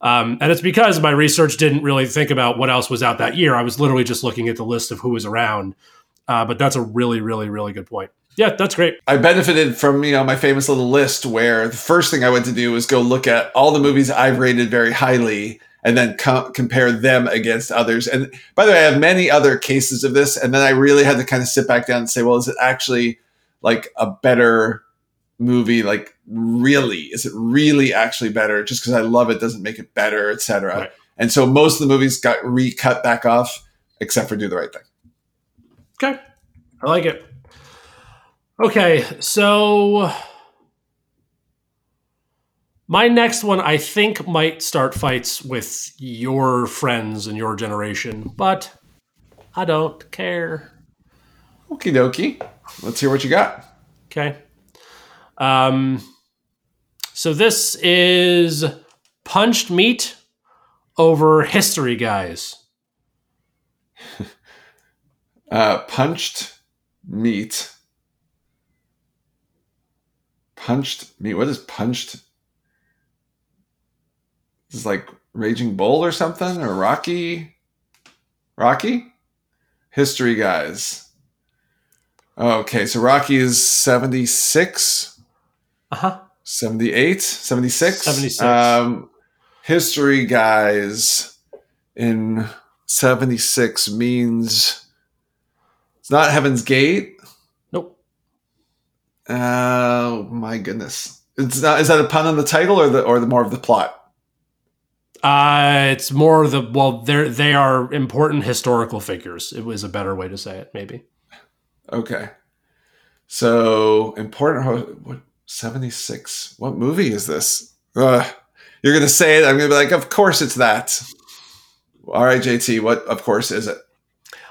um, and it's because my research didn't really think about what else was out that year. I was literally just looking at the list of who was around uh, but that's a really really really good point. Yeah, that's great. I benefited from, you know, my famous little list where the first thing I went to do was go look at all the movies I've rated very highly and then co- compare them against others. And by the way, I have many other cases of this. And then I really had to kind of sit back down and say, well, is it actually like a better movie? Like, really? Is it really actually better? Just because I love it doesn't make it better, et cetera. Right. And so most of the movies got recut back off, except for Do the Right Thing. Okay. I like it. Okay, so my next one I think might start fights with your friends and your generation, but I don't care. Okie dokie. Let's hear what you got. Okay. Um, so this is Punched Meat over History Guys. uh, punched Meat. Punched Meat. What is punched? This is like Raging Bull or something, or Rocky. Rocky? History Guys. Okay, so Rocky is seventy-six. Uh-huh. seventy-eight? seventy-six? seventy-six. Um, History Guys in seventy-six means it's not Heaven's Gate. Oh my goodness! It's not. Is that a pun on the title, or the or the more of the plot? Uh it's more of the well. They they are important historical figures. It was a better way to say it, maybe. Okay, so important. What seventy-six. What movie is this? Ugh. You're going to say it. I'm going to be like, of course it's that. All right, J T, what, of course, is it?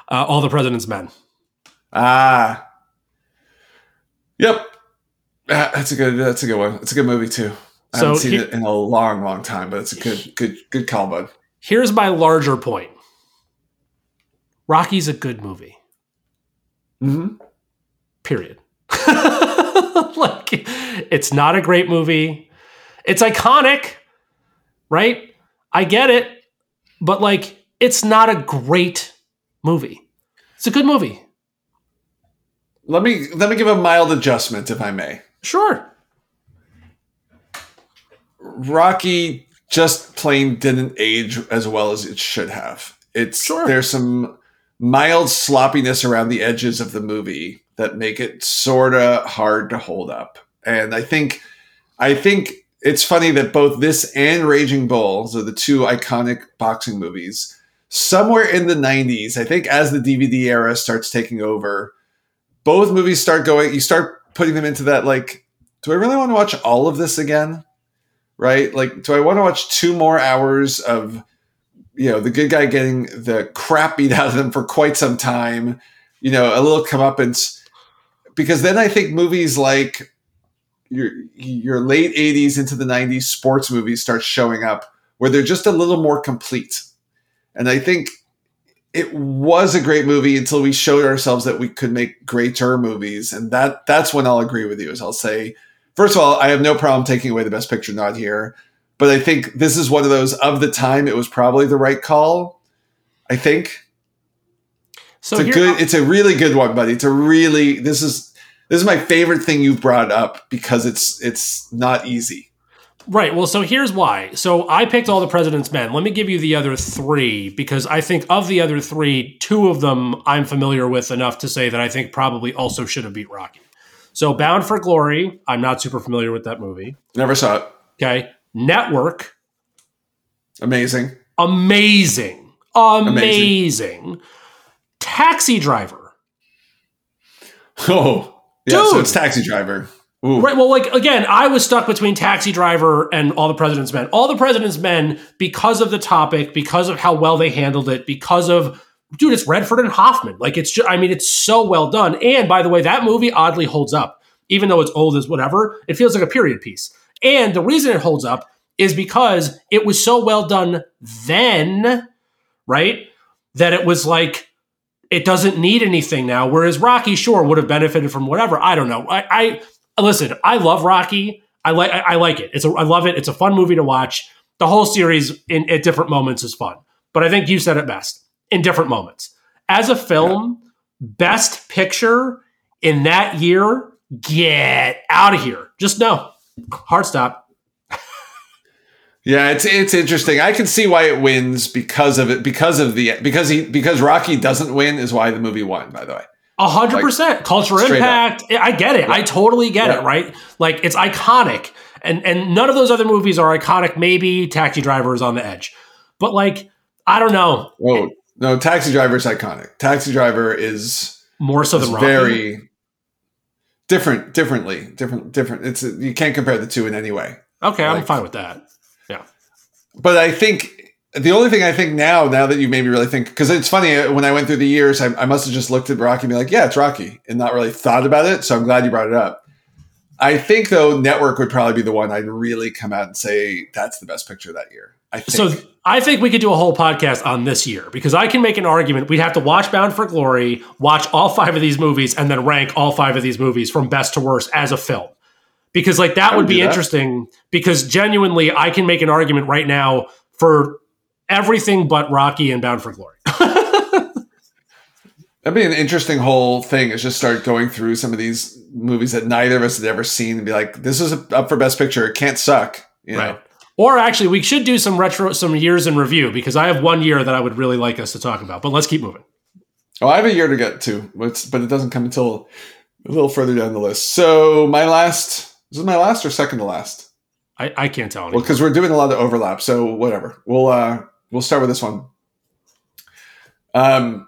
Uh, All the President's Men. Ah. Yep. Ah, that's a good, that's a good one. It's a good movie, too. I so haven't seen he, it in a long, long time, but it's a good, good, good call, bud. Here's my larger point. Rocky's a good movie. Mm-hmm. Period. Like, it's not a great movie. It's iconic, right? I get it. But, like, it's not a great movie. It's a good movie. Let me let me give a mild adjustment, if I may. Sure. Rocky just plain didn't age as well as it should have. It's sure. There's some mild sloppiness around the edges of the movie that make it sort of hard to hold up. And I think I think it's funny that both this and Raging Bulls are the two iconic boxing movies. Somewhere in the nineties, I think as the D V D era starts taking over, both movies start going, you start putting them into that, like, do I really want to watch all of this again? Right? Like, do I want to watch two more hours of, you know, the good guy getting the crap beat out of them for quite some time, you know, a little comeuppance? Because then I think movies like your, your late eighties into the nineties sports movies start showing up where they're just a little more complete. And I think it was a great movie until we showed ourselves that we could make greater movies. And that that's when I'll agree with you, is I'll say, first of all, I have no problem taking away the Best Picture nod here. But I think this is one of those, of the time, it was probably the right call, I think. So it's a good, it's a really good one, buddy. It's a really, this is, this is my favorite thing you've brought up, because it's, it's not easy. Right. Well, so here's why. So I picked All the President's Men. Let me give you the other three, because I think of the other three, two of them I'm familiar with enough to say that I think probably also should have beat Rocky. So Bound for Glory, I'm not super familiar with that movie. Never saw it. Okay. Network. Amazing. Amazing. Amazing. Amazing. Taxi Driver. Oh. Yeah, dude. So it's Taxi Driver. Ooh. Right. Well, like, again, I was stuck between Taxi Driver and All the President's Men. All the President's Men, because of the topic, because of how well they handled it, because of, dude, it's Redford and Hoffman. Like, it's just, I mean, it's so well done. And by the way, that movie oddly holds up, even though it's old as whatever. It feels like a period piece. And the reason it holds up is because it was so well done then, right, that it was like, it doesn't need anything now. Whereas Rocky, sure, would have benefited from whatever. I don't know. I... I Listen, I love Rocky. I like I like it. It's a, I love it. It's a fun movie to watch. The whole series in, at different moments is fun. But I think you said it best. In different moments. As a film, yeah. Best picture in that year, get out of here. Just no. Hard stop. Yeah, it's it's interesting. I can see why it wins because of it because of the because he because Rocky doesn't win is why the movie won, by the way. A hundred percent cultural impact. Up. I get it. Yeah. I totally get yeah. it. Right. Like, it's iconic, and, and none of those other movies are iconic. Maybe Taxi Driver is on the edge, but, like, I don't know. Whoa. No, Taxi Driver is iconic. Taxi Driver is more so is than Rocky. Very different, differently different, different. It's a, you can't compare the two in any way. Okay. Like, I'm fine with that. Yeah. But I think, the only thing I think now, now that you made me really think, because it's funny, when I went through the years, I, I must have just looked at Rocky and be like, yeah, it's Rocky, and not really thought about it. So I'm glad you brought it up. I think, though, Network would probably be the one I'd really come out and say that's the best picture that year. I think. So I think we could do a whole podcast on this year, because I can make an argument. We'd have to watch Bound for Glory, watch all five of these movies, and then rank all five of these movies from best to worst as a film. Because, like, that I would, would be that. Interesting, because genuinely I can make an argument right now for everything but Rocky and Bound for Glory. That'd be an interesting whole thing, is just start going through some of these movies that neither of us had ever seen and be like, this is up for Best Picture. It can't suck. You right. know? Or actually, we should do some retro, some years in review, because I have one year that I would really like us to talk about, but let's keep moving. Oh, I have a year to get to, but it doesn't come until a little further down the list. So my last, is this my last or second to last? I, I can't tell anymore. Well, because we're doing a lot of overlap. So whatever. We'll, uh, We'll start with this one. Um,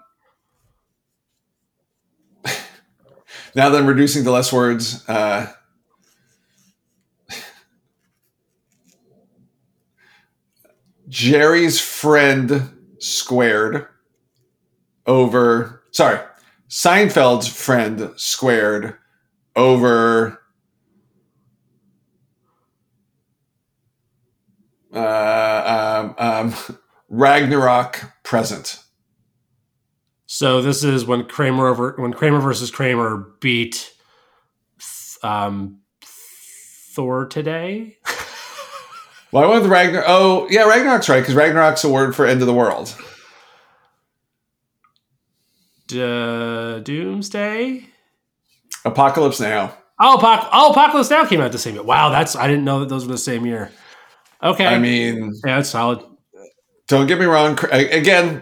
now that I'm reducing to less words, uh, Jerry's friend squared over, sorry, Seinfeld's friend squared over uh, um, um, Ragnarok present. So this is when Kramer over when Kramer versus Kramer beat um, Thor today. Well, I went with Ragnarok. Oh, yeah, Ragnarok's right, because Ragnarok's a word for end of the world. Uh, Doomsday? Apocalypse Now. Oh, Apoc- oh, Apocalypse Now came out the same year. Wow, that's I didn't know that those were the same year. Okay. I mean... Yeah, that's solid. Don't get me wrong. Again,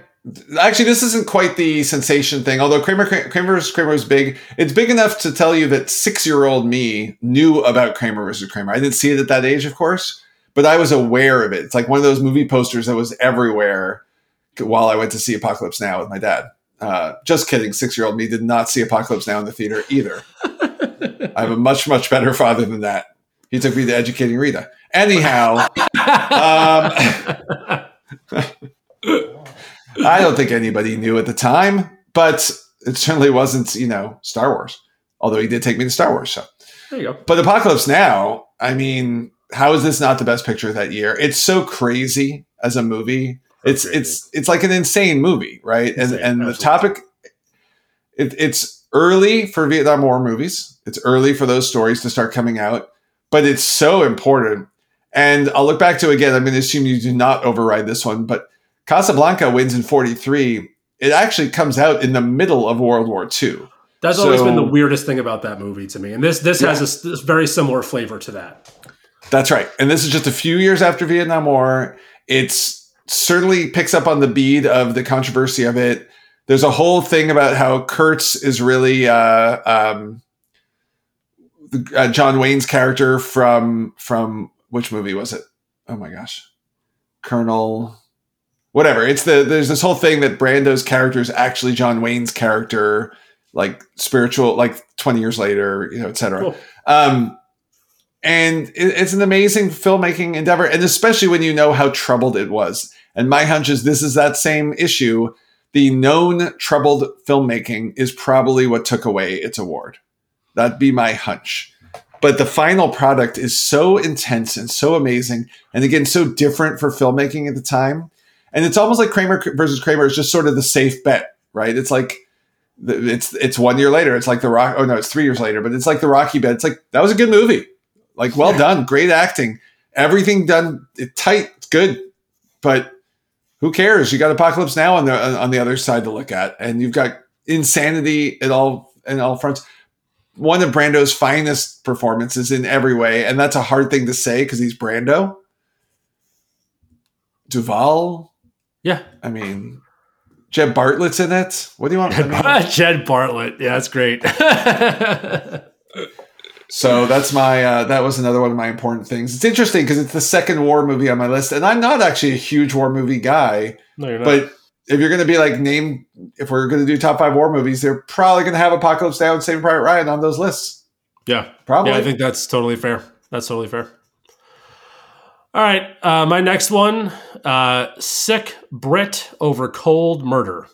actually, this isn't quite the sensation thing, although Kramer, Kramer versus. Kramer was big. It's big enough to tell you that six-year-old me knew about Kramer versus. Kramer. I didn't see it at that age, of course. But I was aware of it. It's like one of those movie posters that was everywhere while I went to see Apocalypse Now with my dad. Uh, just kidding. Six-year-old me did not see Apocalypse Now in the theater either. I have a much, much better father than that. He took me to Educating Rita. Anyhow, um, I don't think anybody knew at the time, but it certainly wasn't, you know, Star Wars. Although he did take me to Star Wars. So. There you go. But Apocalypse Now, I mean... How is this not the best picture of that year? It's so crazy as a movie. That's it's crazy. it's it's like an insane movie, right? Insane. And and Absolutely. The topic, it, it's early for Vietnam War movies. It's early for those stories to start coming out, but it's so important. And I'll look back to again. I'm going to assume you do not override this one, but Casablanca wins in forty-three. It actually comes out in the middle of World War Two. That's so, always been the weirdest thing about that movie to me. And this this yeah. has a this very similar flavor to that. That's right. And this is just a few years after Vietnam War. It certainly picks up on the bead of the controversy of it. There's a whole thing about how Kurtz is really uh, um, uh, John Wayne's character from, from which movie was it? Oh my gosh. Colonel, whatever. It's the, there's this whole thing that Brando's character is actually John Wayne's character, like spiritual, like twenty years later, you know, et cetera. Cool. Um, And it's an amazing filmmaking endeavor, and especially when you know how troubled it was. And my hunch is this is that same issue. The known troubled filmmaking is probably what took away its award. That'd be my hunch. But the final product is so intense and so amazing, and again, so different for filmmaking at the time. And it's almost like Kramer versus Kramer is just sort of the safe bet, right? It's like, it's it's one year later. It's like the Rock. Oh, no, it's three years later. But it's like the Rocky bet. It's like, that was a good movie. Like, well yeah. done. Great acting. Everything done tight. It's good. But who cares? You got Apocalypse Now on the on the other side to look at. And you've got insanity at all in all fronts. One of Brando's finest performances in every way. And that's a hard thing to say because he's Brando. Duvall. Yeah. I mean, Jed Bartlett's in it. What do you want? Jed, I mean, Jed Bartlett. Yeah, that's great. So that's my, uh, that was another one of my important things. It's interesting because it's the second war movie on my list. And I'm not actually a huge war movie guy. No, you're not. But if you're going to be like, name, if we're going to do top five war movies, they're probably going to have Apocalypse Now and Saving Private Ryan on those lists. Yeah. Probably. Yeah, I think that's totally fair. That's totally fair. All right. Uh, my next one, uh, Sick Brit over Cold Murder.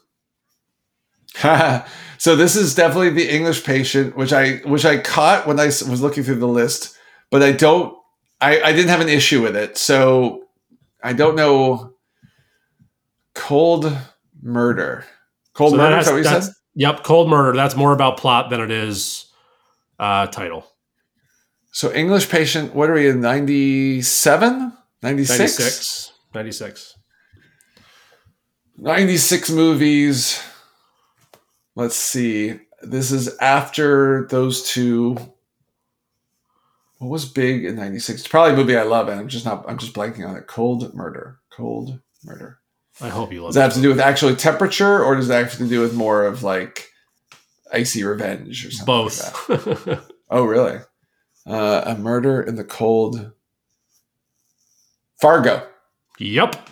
So this is definitely The English Patient, which I which I caught when I was looking through the list, but I don't I, I didn't have an issue with it. So I don't know. Cold Murder. Cold so Murder, has, is that what you that's, said? Yep, Cold Murder. That's more about plot than it is uh, title. So English Patient, what are we in, ninety-seven? ninety-six? ninety-six. ninety-six. ninety-six movies. Let's see. This is after those two. What was big in ninety-six? It's probably a movie I love, and I'm just not. I'm just blanking on it. Cold Murder. Cold Murder. I hope you love it. Does that have to do with actually temperature, or does that have to do with more of like icy revenge or something? Both. Like that? Oh, really? Uh, a murder in the cold. Fargo. Yep.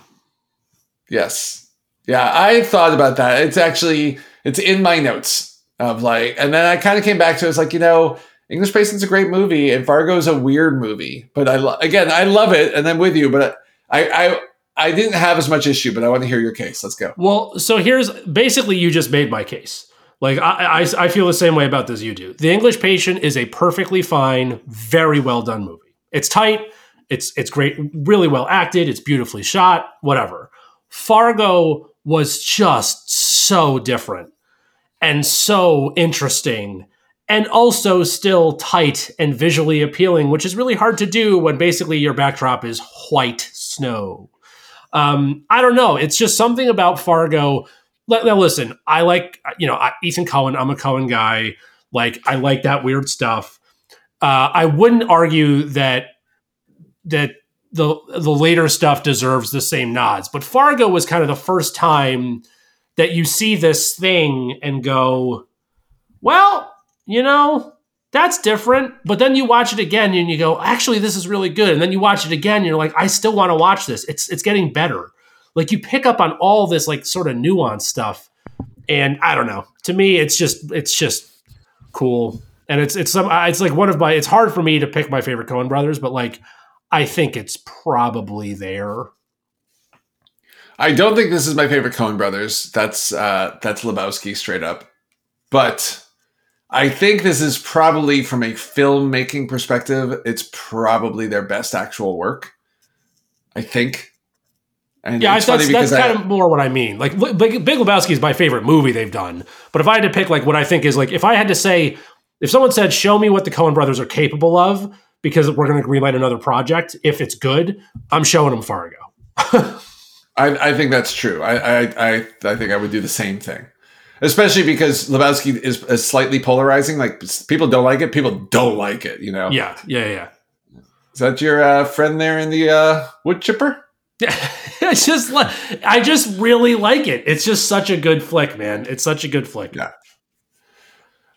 Yes. Yeah, I thought about that. It's actually. It's in my notes of like, and then I kind of came back to it. It's like, you know, English Patient's a great movie and Fargo's a weird movie, but I, lo- again, I love it. And I'm with you, but I, I, I didn't have as much issue, but I want to hear your case. Let's go. Well, so here's basically you just made my case. Like, I, I, I feel the same way about this you do. The English Patient is a perfectly fine, very well done movie. It's tight. It's it's great, really well acted. It's beautifully shot, whatever. Fargo was just so different and so interesting and also still tight and visually appealing, which is really hard to do when basically your backdrop is white snow. Um, I don't know. It's just something about Fargo. Now, listen, I like, you know, Ethan Coen. I'm a Coen guy. Like, I like that weird stuff. Uh, I wouldn't argue that that the the later stuff deserves the same nods. But Fargo was kind of the first time that you see this thing and go, well, you know, that's different. But then you watch it again and you go, actually, this is really good. And then you watch it again and you're like, I still want to watch this. It's it's getting better. Like, you pick up on all this, like, sort of nuanced stuff. And I don't know. To me, it's just it's just cool. And it's it's some it's like one of my it's hard for me to pick my favorite Coen brothers, but like I think it's probably there. I don't think this is my favorite Coen brothers. That's uh, that's Lebowski straight up. But I think this is probably, from a filmmaking perspective, it's probably their best actual work. I think. And yeah, that's, that's kind I, of more what I mean. Like, Big Lebowski is my favorite movie they've done. But if I had to pick, like, what I think is, like, if I had to say, if someone said, show me what the Coen brothers are capable of, because we're going to greenlight another project, if it's good, I'm showing them Fargo. I, I think that's true. I, I, I, I think I would do the same thing. Especially because Lebowski is, is slightly polarizing. Like, people don't like it. People don't like it, you know? Yeah, yeah, yeah. Is that your uh, friend there in the uh, wood chipper? It's just like, I just really like it. It's just such a good flick, man. It's such a good flick. Yeah.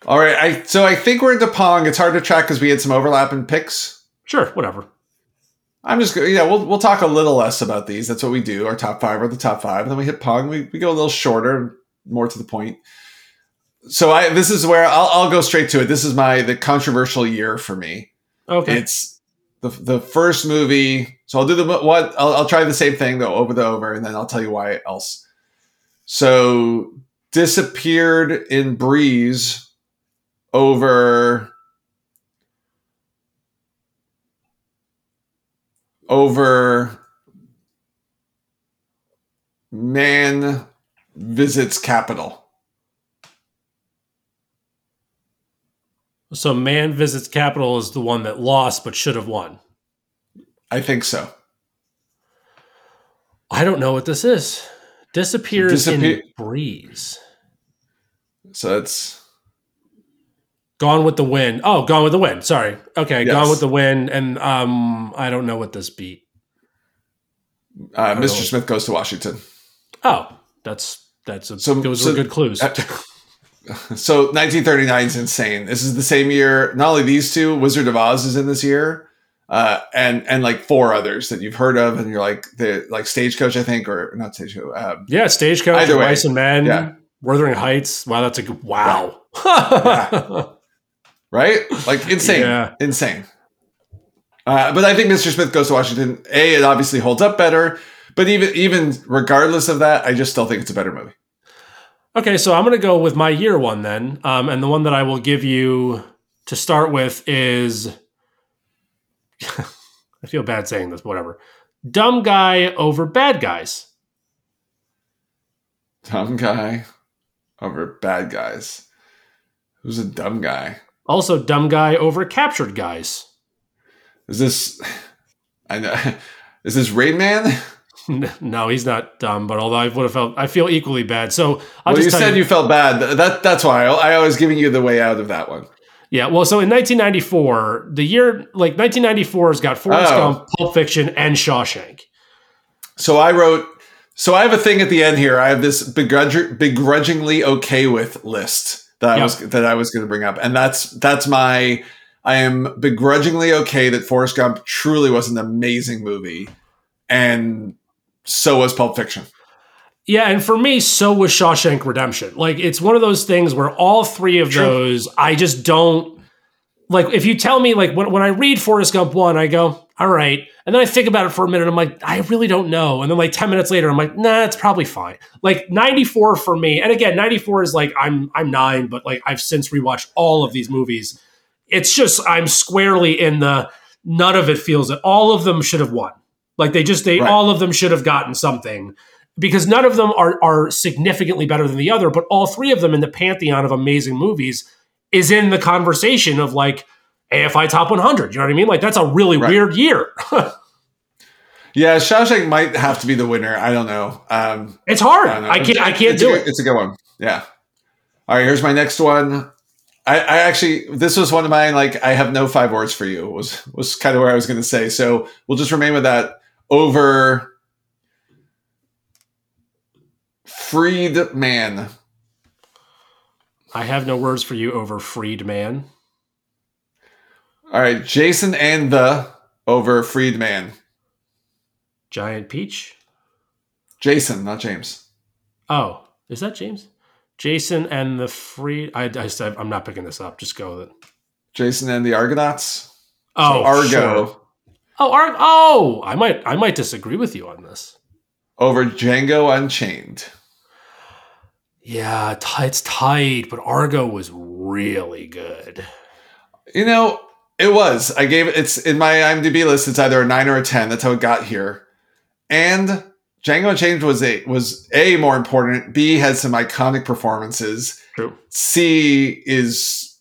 All right. I so I think we're into Pong. It's hard to track because we had some overlap in picks. Sure, whatever. I'm just going. Yeah, we'll we'll talk a little less about these. That's what we do. Our top five are the top five, and then we hit Pong. We we go a little shorter, more to the point. So I this is where I'll I'll go straight to it. This is my the controversial year for me. Okay. It's. The, the first movie, so I'll do the what I'll, I'll try the same thing though over the over, and then I'll tell you why else. So Disappeared in Breeze over over Man Visits Capital. So Man Visits Capital is the one that lost but should have won. I think so. I don't know what this is. Disappears Disappear- in Breeze. So it's... Gone with the Wind. Oh, Gone with the Wind. Sorry. Okay, yes. Gone with the Wind. And um, I don't know what this beat. Uh, Mister Smith Goes to Washington. Oh, that's... that's a, so, Those so, are good clues. Uh, So nineteen thirty-nine is insane. This is the same year. Not only these two, Wizard of Oz is in this year, uh, and and like four others that you've heard of, and you're like the like Stagecoach, I think, or not Stagecoach. Um, yeah, Stagecoach. Either way, Mice and Men, yeah. Wuthering Heights. Wow, that's a good, wow. Yeah. Yeah. Right, like insane, yeah. insane. Uh, but I think Mister Smith Goes to Washington. A, it obviously holds up better, but even even regardless of that, I just still think it's a better movie. Okay, so I'm going to go with my year one then. Um, and the one that I will give you to start with is... I feel bad saying this, but whatever. Dumb Guy over Bad Guys. Dumb Guy over Bad Guys. Who's a dumb guy? Also Dumb Guy over Captured Guys. Is this... I know. Is this Rain Man? No, he's not dumb, but although I would have felt, I feel equally bad. So I'll well, just you said you, you felt bad. That that's why I, I was giving you the way out of that one. Yeah. Well, so in nineteen ninety-four, the year like nineteen ninety-four has got Forrest Gump, oh. Pulp Fiction, and Shawshank. So I wrote. So I have a thing at the end here. I have this begrudg- begrudgingly okay with list that I yep. was that I was going to bring up, and that's that's my. I am begrudgingly okay that Forrest Gump truly was an amazing movie, and. So was Pulp Fiction. Yeah, and for me, so was Shawshank Redemption. Like, it's one of those things where all three of True. those, I just don't... Like, if you tell me, like, when, when I read Forrest Gump one, I go, all right. And then I think about it for a minute. I'm like, I really don't know. And then like ten minutes later, I'm like, nah, it's probably fine. Like ninety-four for me. And again, ninety-four is like, I'm, I'm nine, but like I've since rewatched all of these movies. It's just, I'm squarely in the, none of it feels that all of them should have won. Like they just, they, right. all of them should have gotten something because none of them are, are significantly better than the other, but all three of them in the pantheon of amazing movies is in the conversation of like, A F I Top one hundred, you know what I mean? Like, that's a really right. weird year. Yeah, Shawshank might have to be the winner. I don't know. Um, it's hard. I, I can't I can't it's do a, it. It's a good one. Yeah. All right, here's my next one. I, I actually, this was one of mine, like, I have no five words for you was, was kind of where I was going to say. So we'll just remain with that. Over Freedman. I have no words for you over Freedman. All right, Jason and the over Friedman. Giant Peach? Jason, not James. Oh, is that James? Jason and the Freed... I, I said, I'm not picking this up. Just go with it. Jason and the Argonauts? Oh, so Argo. Sure. Oh, Ar- oh, I might, I might disagree with you on this. Over Django Unchained. Yeah, t- it's tight, but Argo was really good. You know... It was. I gave it, it's in my IMDb list. It's either a nine or a ten. That's how it got here. And Django Unchained was a, was a more important. B had some iconic performances. True. C is,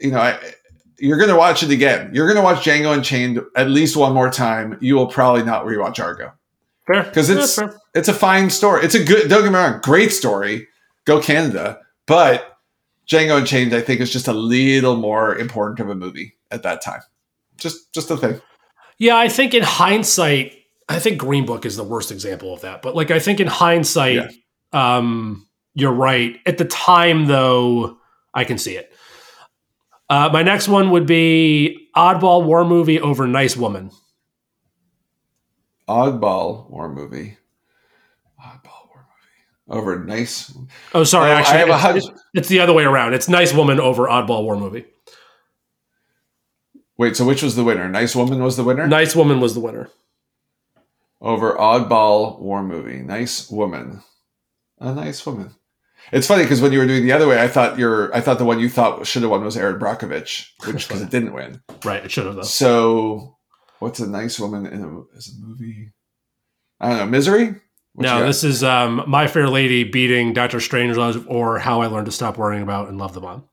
you know, I, you're going to watch it again. You're going to watch Django Unchained at least one more time. You will probably not rewatch Argo. Fair. Cause it's, yeah, fair. It's a fine story. It's a good, don't get me wrong. Great story. Go Canada. But Django Unchained, I think is just a little more important of a movie. At that time, just just a thing. Yeah, I think in hindsight, I think Green Book is the worst example of that. But like, I think in hindsight, yeah. um, you're right. At the time, though, I can see it. Uh, my next one would be Oddball War Movie over Nice Woman. Oddball War Movie. Oddball War Movie over Nice. Oh, sorry. Uh, actually, I have it's, a hundred- it's, it's the other way around. It's Nice Woman over Oddball War Movie. Wait, so which was the winner? Nice Woman was the winner? Nice Woman was the winner. Over Oddball War Movie. Nice Woman. A Nice Woman. It's funny because when you were doing the other way, I thought your I thought the one you thought should have won was Erin Brockovich, which because it didn't win. Right, it should have though. So what's a nice woman in a, is a movie? I don't know. Misery? What no, this is um, My Fair Lady beating Doctor Strangelove or How I Learned to Stop Worrying About and Love the Bomb.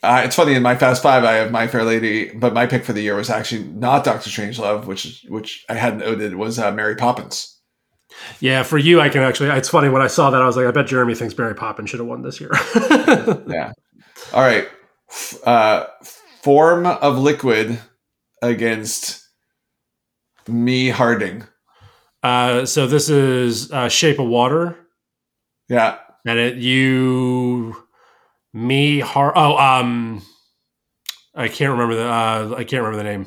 Uh, it's funny, in my Fast Five, I have My Fair Lady, but my pick for the year was actually not Doctor Strangelove, which which I hadn't noted was uh, Mary Poppins. Yeah, for you, I can actually, it's funny, when I saw that, I was like, I bet Jeremy thinks Mary Poppins should have won this year. Yeah. All right. Uh, Form of Liquid against Me Harding. Uh, so this is uh, Shape of Water. Yeah. And it, you... Me Har oh um I can't remember the uh I can't remember the name.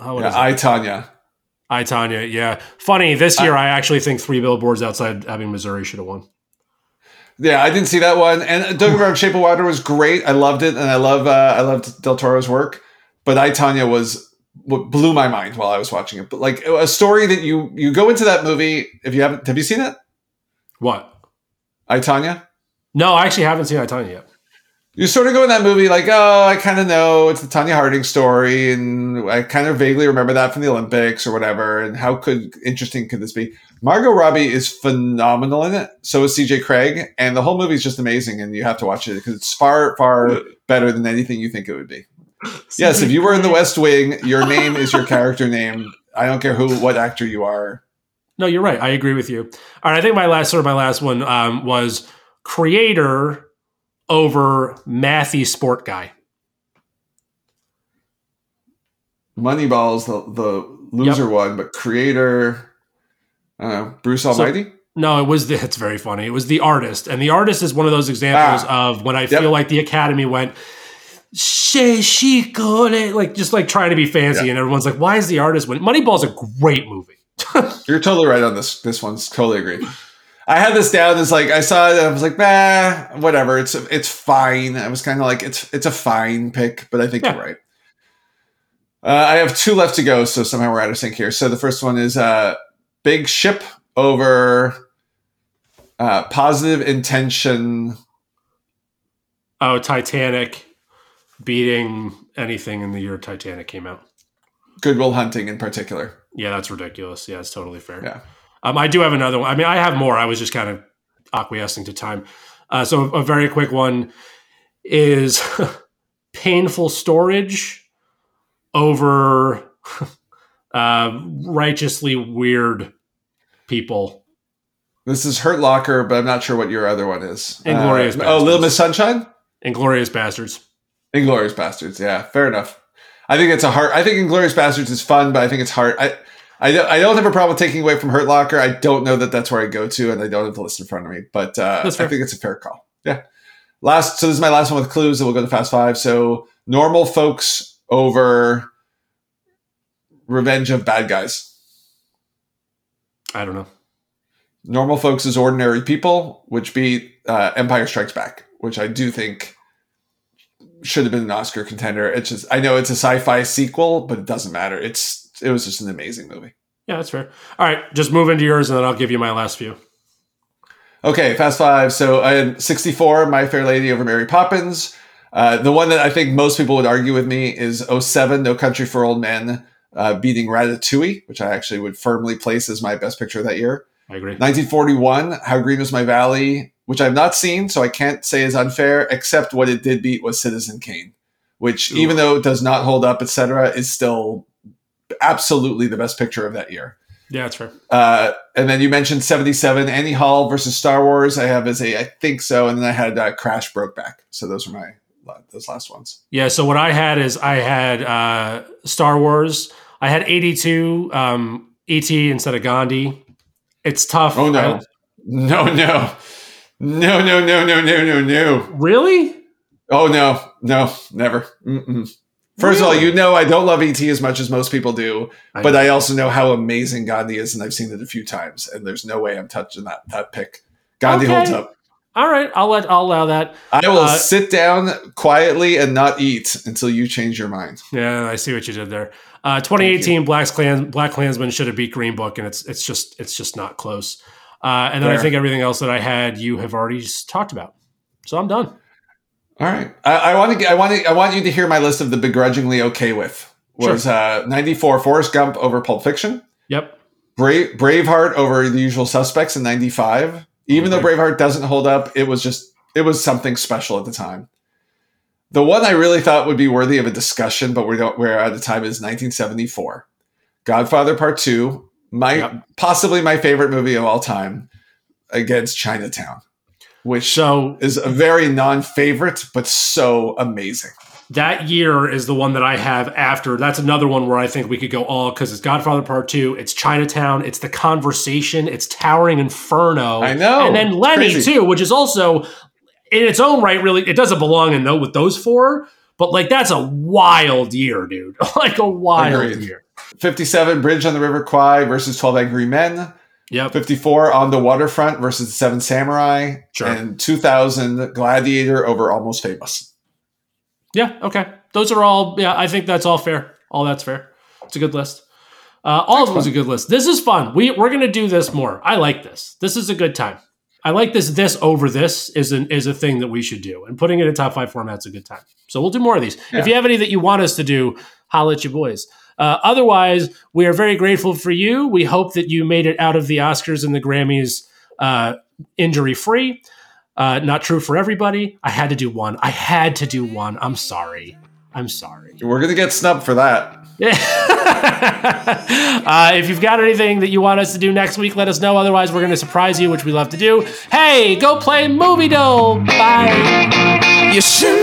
How yeah, I Tonya. I Tonya, yeah. Funny, this year I, I actually think Three Billboards Outside Ebbing, Missouri should have won. Yeah, I didn't see that one. And don't get me wrong, Shape of Water was great. I loved it, and I love uh, I loved Del Toro's work. But I Tonya was what blew my mind while I was watching it. But like a story that you you go into that movie if you haven't have you seen it? What? I Tonya? No, I actually haven't seen I Tonya yet. You sort of go in that movie like, oh, I kind of know it's the Tonya Harding story, and I kind of vaguely remember that from the Olympics or whatever. And how could interesting could this be? Margot Robbie is phenomenal in it. So is C J Craig, and the whole movie is just amazing. And you have to watch it because it's far, far better than anything you think it would be. Yes, if you were in The West Wing, your name is your character name. I don't care who, what actor you are. No, you're right. I agree with you. All right, I think my last sort of my last one um, was Creator. Over Mathy Sport Guy. Moneyball's the, the loser yep. one, but Creator, I don't know, Bruce Almighty? So, no, it was the, it's very funny. It was The Artist. And The Artist is one of those examples ah, of when I yep. feel like the Academy went, she, she, like just like trying to be fancy. Yep. And everyone's like, why is The Artist winning? Moneyball's a great movie. You're totally right on this. This one's totally agreed. I had this down as like I saw it and I was like, nah, whatever. It's it's fine. I was kind of like, it's it's a fine pick, but I think yeah. you're right. Uh, I have two left to go, so somehow we're out of sync here. So the first one is uh, Big Ship over uh, Positive Intention. Oh, Titanic beating anything in the year Titanic came out. Good Will Hunting in particular. Yeah, that's ridiculous. Yeah, it's totally fair. Yeah. Um, I do have another one. I mean, I have more. I was just kind of acquiescing to time. Uh, so a very quick one is Painful Storage over uh, Righteously Weird People. This is Hurt Locker, but I'm not sure what your other one is. Inglourious uh, Bastards. Oh, Little Miss Sunshine? Inglourious Bastards. Inglourious Bastards, yeah. Fair enough. I think it's a hard... I think Inglourious Bastards is fun, but I think it's hard... I, I don't, I don't have a problem taking away from Hurt Locker. I don't know that that's where I go to, and I don't have the list in front of me. But uh, I think it's a fair call. Yeah. Last. So this is my last one with clues, and we'll go to Fast Five. So Normal Folks over Revenge of Bad Guys. I don't know. Normal Folks is Ordinary People, which beat uh, Empire Strikes Back, which I do think should have been an Oscar contender. It's just I know it's a sci-fi sequel, but it doesn't matter. It's It was just an amazing movie. Yeah, that's fair. All right, just move into yours, and then I'll give you my last few. Okay, Fast Five. So I'm sixty-four, My Fair Lady over Mary Poppins. Uh, the one that I think most people would argue with me is oh seven, No Country for Old Men, uh, beating Ratatouille, which I actually would firmly place as my best picture that year. I agree. nineteen forty-one, How Green Was My Valley, which I've not seen, so I can't say is unfair, except what it did beat was Citizen Kane, which Ooh. Even though it does not hold up, et cetera, is still... absolutely the best picture of that year. Yeah, that's fair. Uh, and then you mentioned seventy-seven, Annie Hall versus Star Wars. I have as a, I think so. And then I had uh, Crash, Brokeback. So those were my those last ones. Yeah. So what I had is I had uh, Star Wars. I had eighty-two, um, E T instead of Gandhi. It's tough. Oh no, I, no, no, no, no, no, no, no, no, no. Really? Oh no, no, never. Mm-mm. First really? Of all, you know I don't love E T as much as most people do, I but know. I also know how amazing Gandhi is, and I've seen it a few times, and there's no way I'm touching that that pick. Gandhi okay. holds up. All right, I'll let I'll allow that. I will uh, sit down quietly and not eat until you change your mind. Yeah, I see what you did there. Uh, twenty eighteen, Black Klans, Black Klansman should have beat Green Book, and it's it's just it's just not close. Uh, and then Fair. I think everything else that I had, you have already talked about, so I'm done. All right, I, I want to. I want to. I want you to hear my list of the begrudgingly okay with was sure. uh, ninety-four Forrest Gump over Pulp Fiction. Yep. Brave Braveheart over The Usual Suspects in ninety-five. Even okay. though Braveheart doesn't hold up, it was just it was something special at the time. The one I really thought would be worthy of a discussion, but we don't. We're out of time. Is nineteen seventy-four, Godfather Part Two, my yep. possibly my favorite movie of all time, against Chinatown. Which so, is a very non-favorite, but so amazing. That year is the one that I have after. That's another one where I think we could go all because it's Godfather Part Two, it's Chinatown, it's The Conversation, it's Towering Inferno. I know. And then Lenny, Crazy. Too, which is also, in its own right, really, it doesn't belong in though with those four, but like that's a wild year, dude. Like a wild Agreed. Year. fifty-seven, Bridge on the River Kwai versus twelve Angry Men. Yep. fifty-four, On the Waterfront versus The Seven Samurai. Sure. And two thousand, Gladiator over Almost Famous. Yeah, okay. Those are all, yeah, I think that's all fair. All that's fair. It's a good list. Uh, all that's of them's fun. A good list. This is fun. We, we're going to do this more. I like this. This is a good time. I like this. This over this is, an, is a thing that we should do. And putting it in top five format's a good time. So we'll do more of these. Yeah. If you have any that you want us to do, holla at your boys. Uh, otherwise, we are very grateful for you. We hope that you made it out of the Oscars and the Grammys uh, injury-free. Uh, not true for everybody. I had to do one. I had to do one. I'm sorry. I'm sorry. We're going to get snubbed for that. uh, if you've got anything that you want us to do next week, let us know. Otherwise, we're going to surprise you, which we love to do. Hey, go play Movie Dome. Bye. You should.